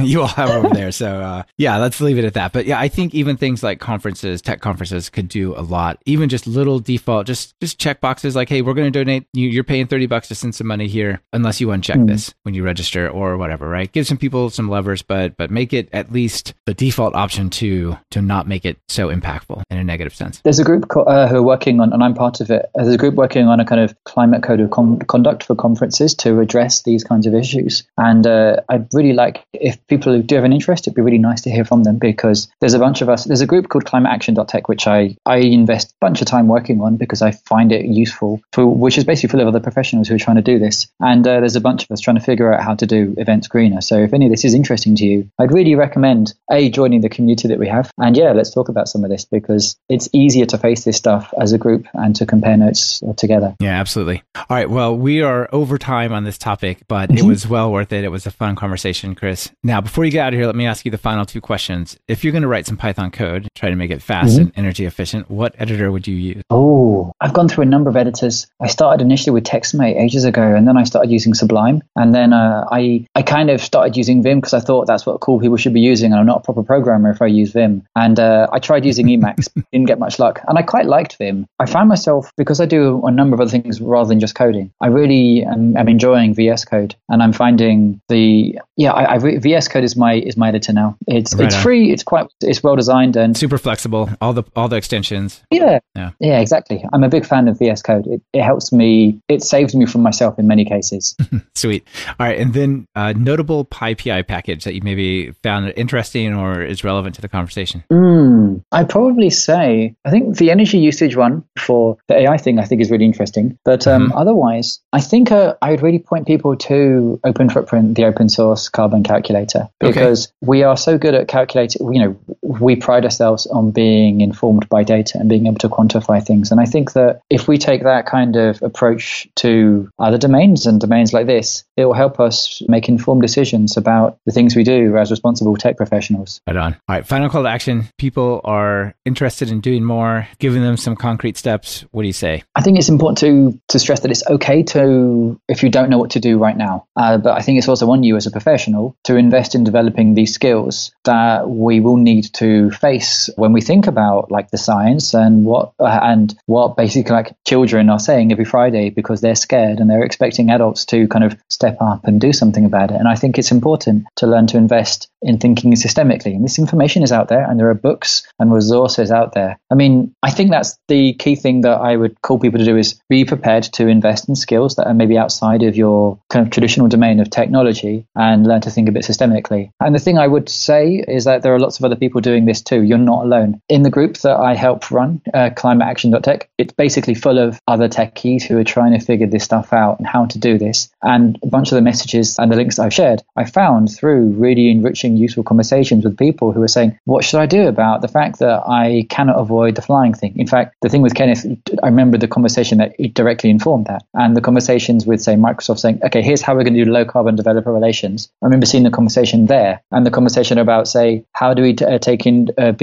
you all have over there. So let's leave it at that. But yeah, I think even things like conferences, tech conferences could do a lot. Even just little default, just check boxes like, hey, we're going to donate, you're paying $30 to send some money here unless you uncheck this when you register or whatever, right? Give some people some levers, but make it at least the default option to not make it so impactful in a negative sense. There's a group who are working on, and I'm part of it, there's a group working on a kind of climate code of conduct for conferences to address these kinds of issues. And I'd really like, if people who do have an interest, it'd be really nice to hear from them, because there's a bunch of us, there's a group called climateaction.tech, which I invest a bunch of time working on because I find it useful, which is basically full of other professionals who are trying to do this. And there's a bunch of us trying to figure out how to do events greener. So if any of this is interesting to you, I'd really recommend joining the community that we have. And let's talk about some of this, because it's easier to face this stuff as a group and to compare notes together. Yeah, absolutely. All right. Well, we are over time on this topic, but it was well worth it. It was a fun conversation, Chris. Now, before you get out of here, let me ask you the final two questions. If you're going to write some Python code, try to make it fast and energy efficient, what editor would you use? Oh, I've gone through a number of editors. I started initially with TextMate ages ago, and then I started using Sublime. And then I kind of started using Vim because I thought that's what cool people should be using, and I'm not a proper programmer if I use Vim. And I tried using Emacs, didn't get much luck. And I quite liked Vim. I found myself, because I do a number of other things rather than just coding, I really am enjoying VS Code. And I'm finding VS Code is my editor now. It's free, it's well designed and super flexible. All the extensions. Yeah, exactly. I'm a big fan of VS Code. It helps me, it saves me from myself in many cases. Sweet. All right. And then notable PyPI package that you maybe found interesting or is relevant to the conversation? I'd probably say, I think the energy usage one for the AI thing I think is really interesting. But otherwise, I think I would really point people to Open Footprint, the open source carbon calculator, because we are so good at calculating, we pride ourselves on being informed by data and being able to quantify things. And I think that if we take that kind of approach to other domains and domains like this, it will help us make informed decisions about the things we do as responsible tech professionals. Right on. All right, final call to action. People are interested in doing more, giving them some concrete steps. What do you say? I think it's important to stress that it's okay to, if you don't know what to do right now, but I think it's also on you as a professional to invest in developing these skills that we will need to face when we think about like the science and what basically like children are saying every Friday because they're scared and they're expecting adults to kind of step up and do something about it. And I think it's important to learn to invest in thinking systemically. And this information is out there and there are books and resources out there. I mean, I think that's the key thing that I would call people to do is be prepared to invest in skills that are maybe outside of your kind of traditional domain of technology and learn to think a bit systemically. And the thing I would say is that there are lots of other people doing this too. You're not alone. In the group that I help run, climateaction.tech, it's basically full of other techies who are trying to figure this stuff out and how to do this. And a bunch of the messages and the links I've shared, I found through really enriching, useful conversations with people who are saying, what should I do about the fact that I cannot avoid the flying thing? In fact, the thing with Kenneth, I remember the conversation that it directly informed that. And the conversations with, say, Microsoft saying, okay, here's how we're going to do low-carbon developer relations. I remember seeing the conversation there and the conversation about, say, how do we do something about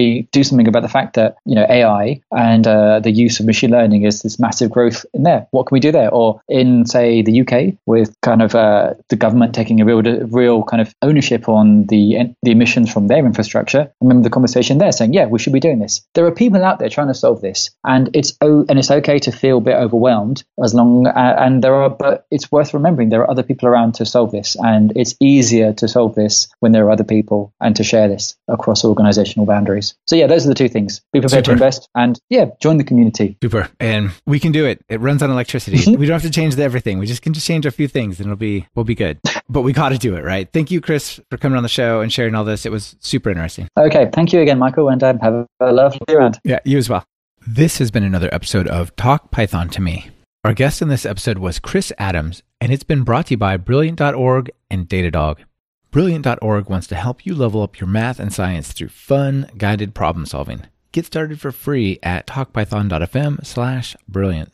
the fact that, you know, AI and the use of machine learning is this massive growth in there. What can we do there? Or in, say, the UK with kind of the government taking a real kind of ownership on the emissions from their infrastructure. I remember the conversation there saying, yeah, we should be doing this. There are people out there trying to solve this, and it's okay to feel a bit overwhelmed as long and there are, but it's worth remembering there are other people around to solve this, and it's easier to solve this when there are other people and to share this across organizational boundaries. So yeah, those are the two things. Be prepared to invest and yeah, join the community. Super. And we can do it. It runs on electricity. We don't have to change everything. We can just change a few things and we'll be good. But we got to do it, right? Thank you, Chris, for coming on the show and sharing all this. It was super interesting. Okay. Thank you again, Michael, and have a lovely round. Yeah, you as well. This has been another episode of Talk Python to Me. Our guest in this episode was Chris Adams, and it's been brought to you by Brilliant.org and Datadog. Brilliant.org wants to help you level up your math and science through fun, guided problem solving. Get started for free at talkpython.fm/brilliant.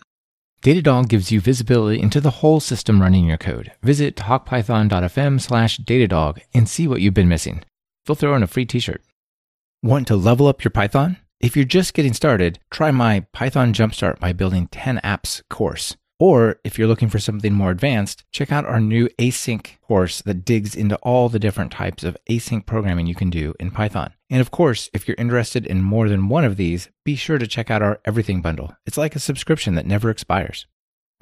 Datadog gives you visibility into the whole system running your code. Visit talkpython.fm/Datadog and see what you've been missing. They'll throw in a free t-shirt. Want to level up your Python? If you're just getting started, try my Python Jumpstart by Building 10 Apps course. Or if you're looking for something more advanced, check out our new async course that digs into all the different types of async programming you can do in Python. And of course, if you're interested in more than one of these, be sure to check out our Everything Bundle. It's like a subscription that never expires.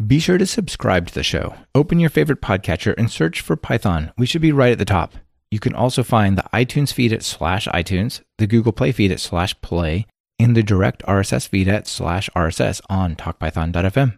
Be sure to subscribe to the show. Open your favorite podcatcher and search for Python. We should be right at the top. You can also find the iTunes feed at /iTunes, the Google Play feed at /play, and the direct RSS feed at /RSS on talkpython.fm.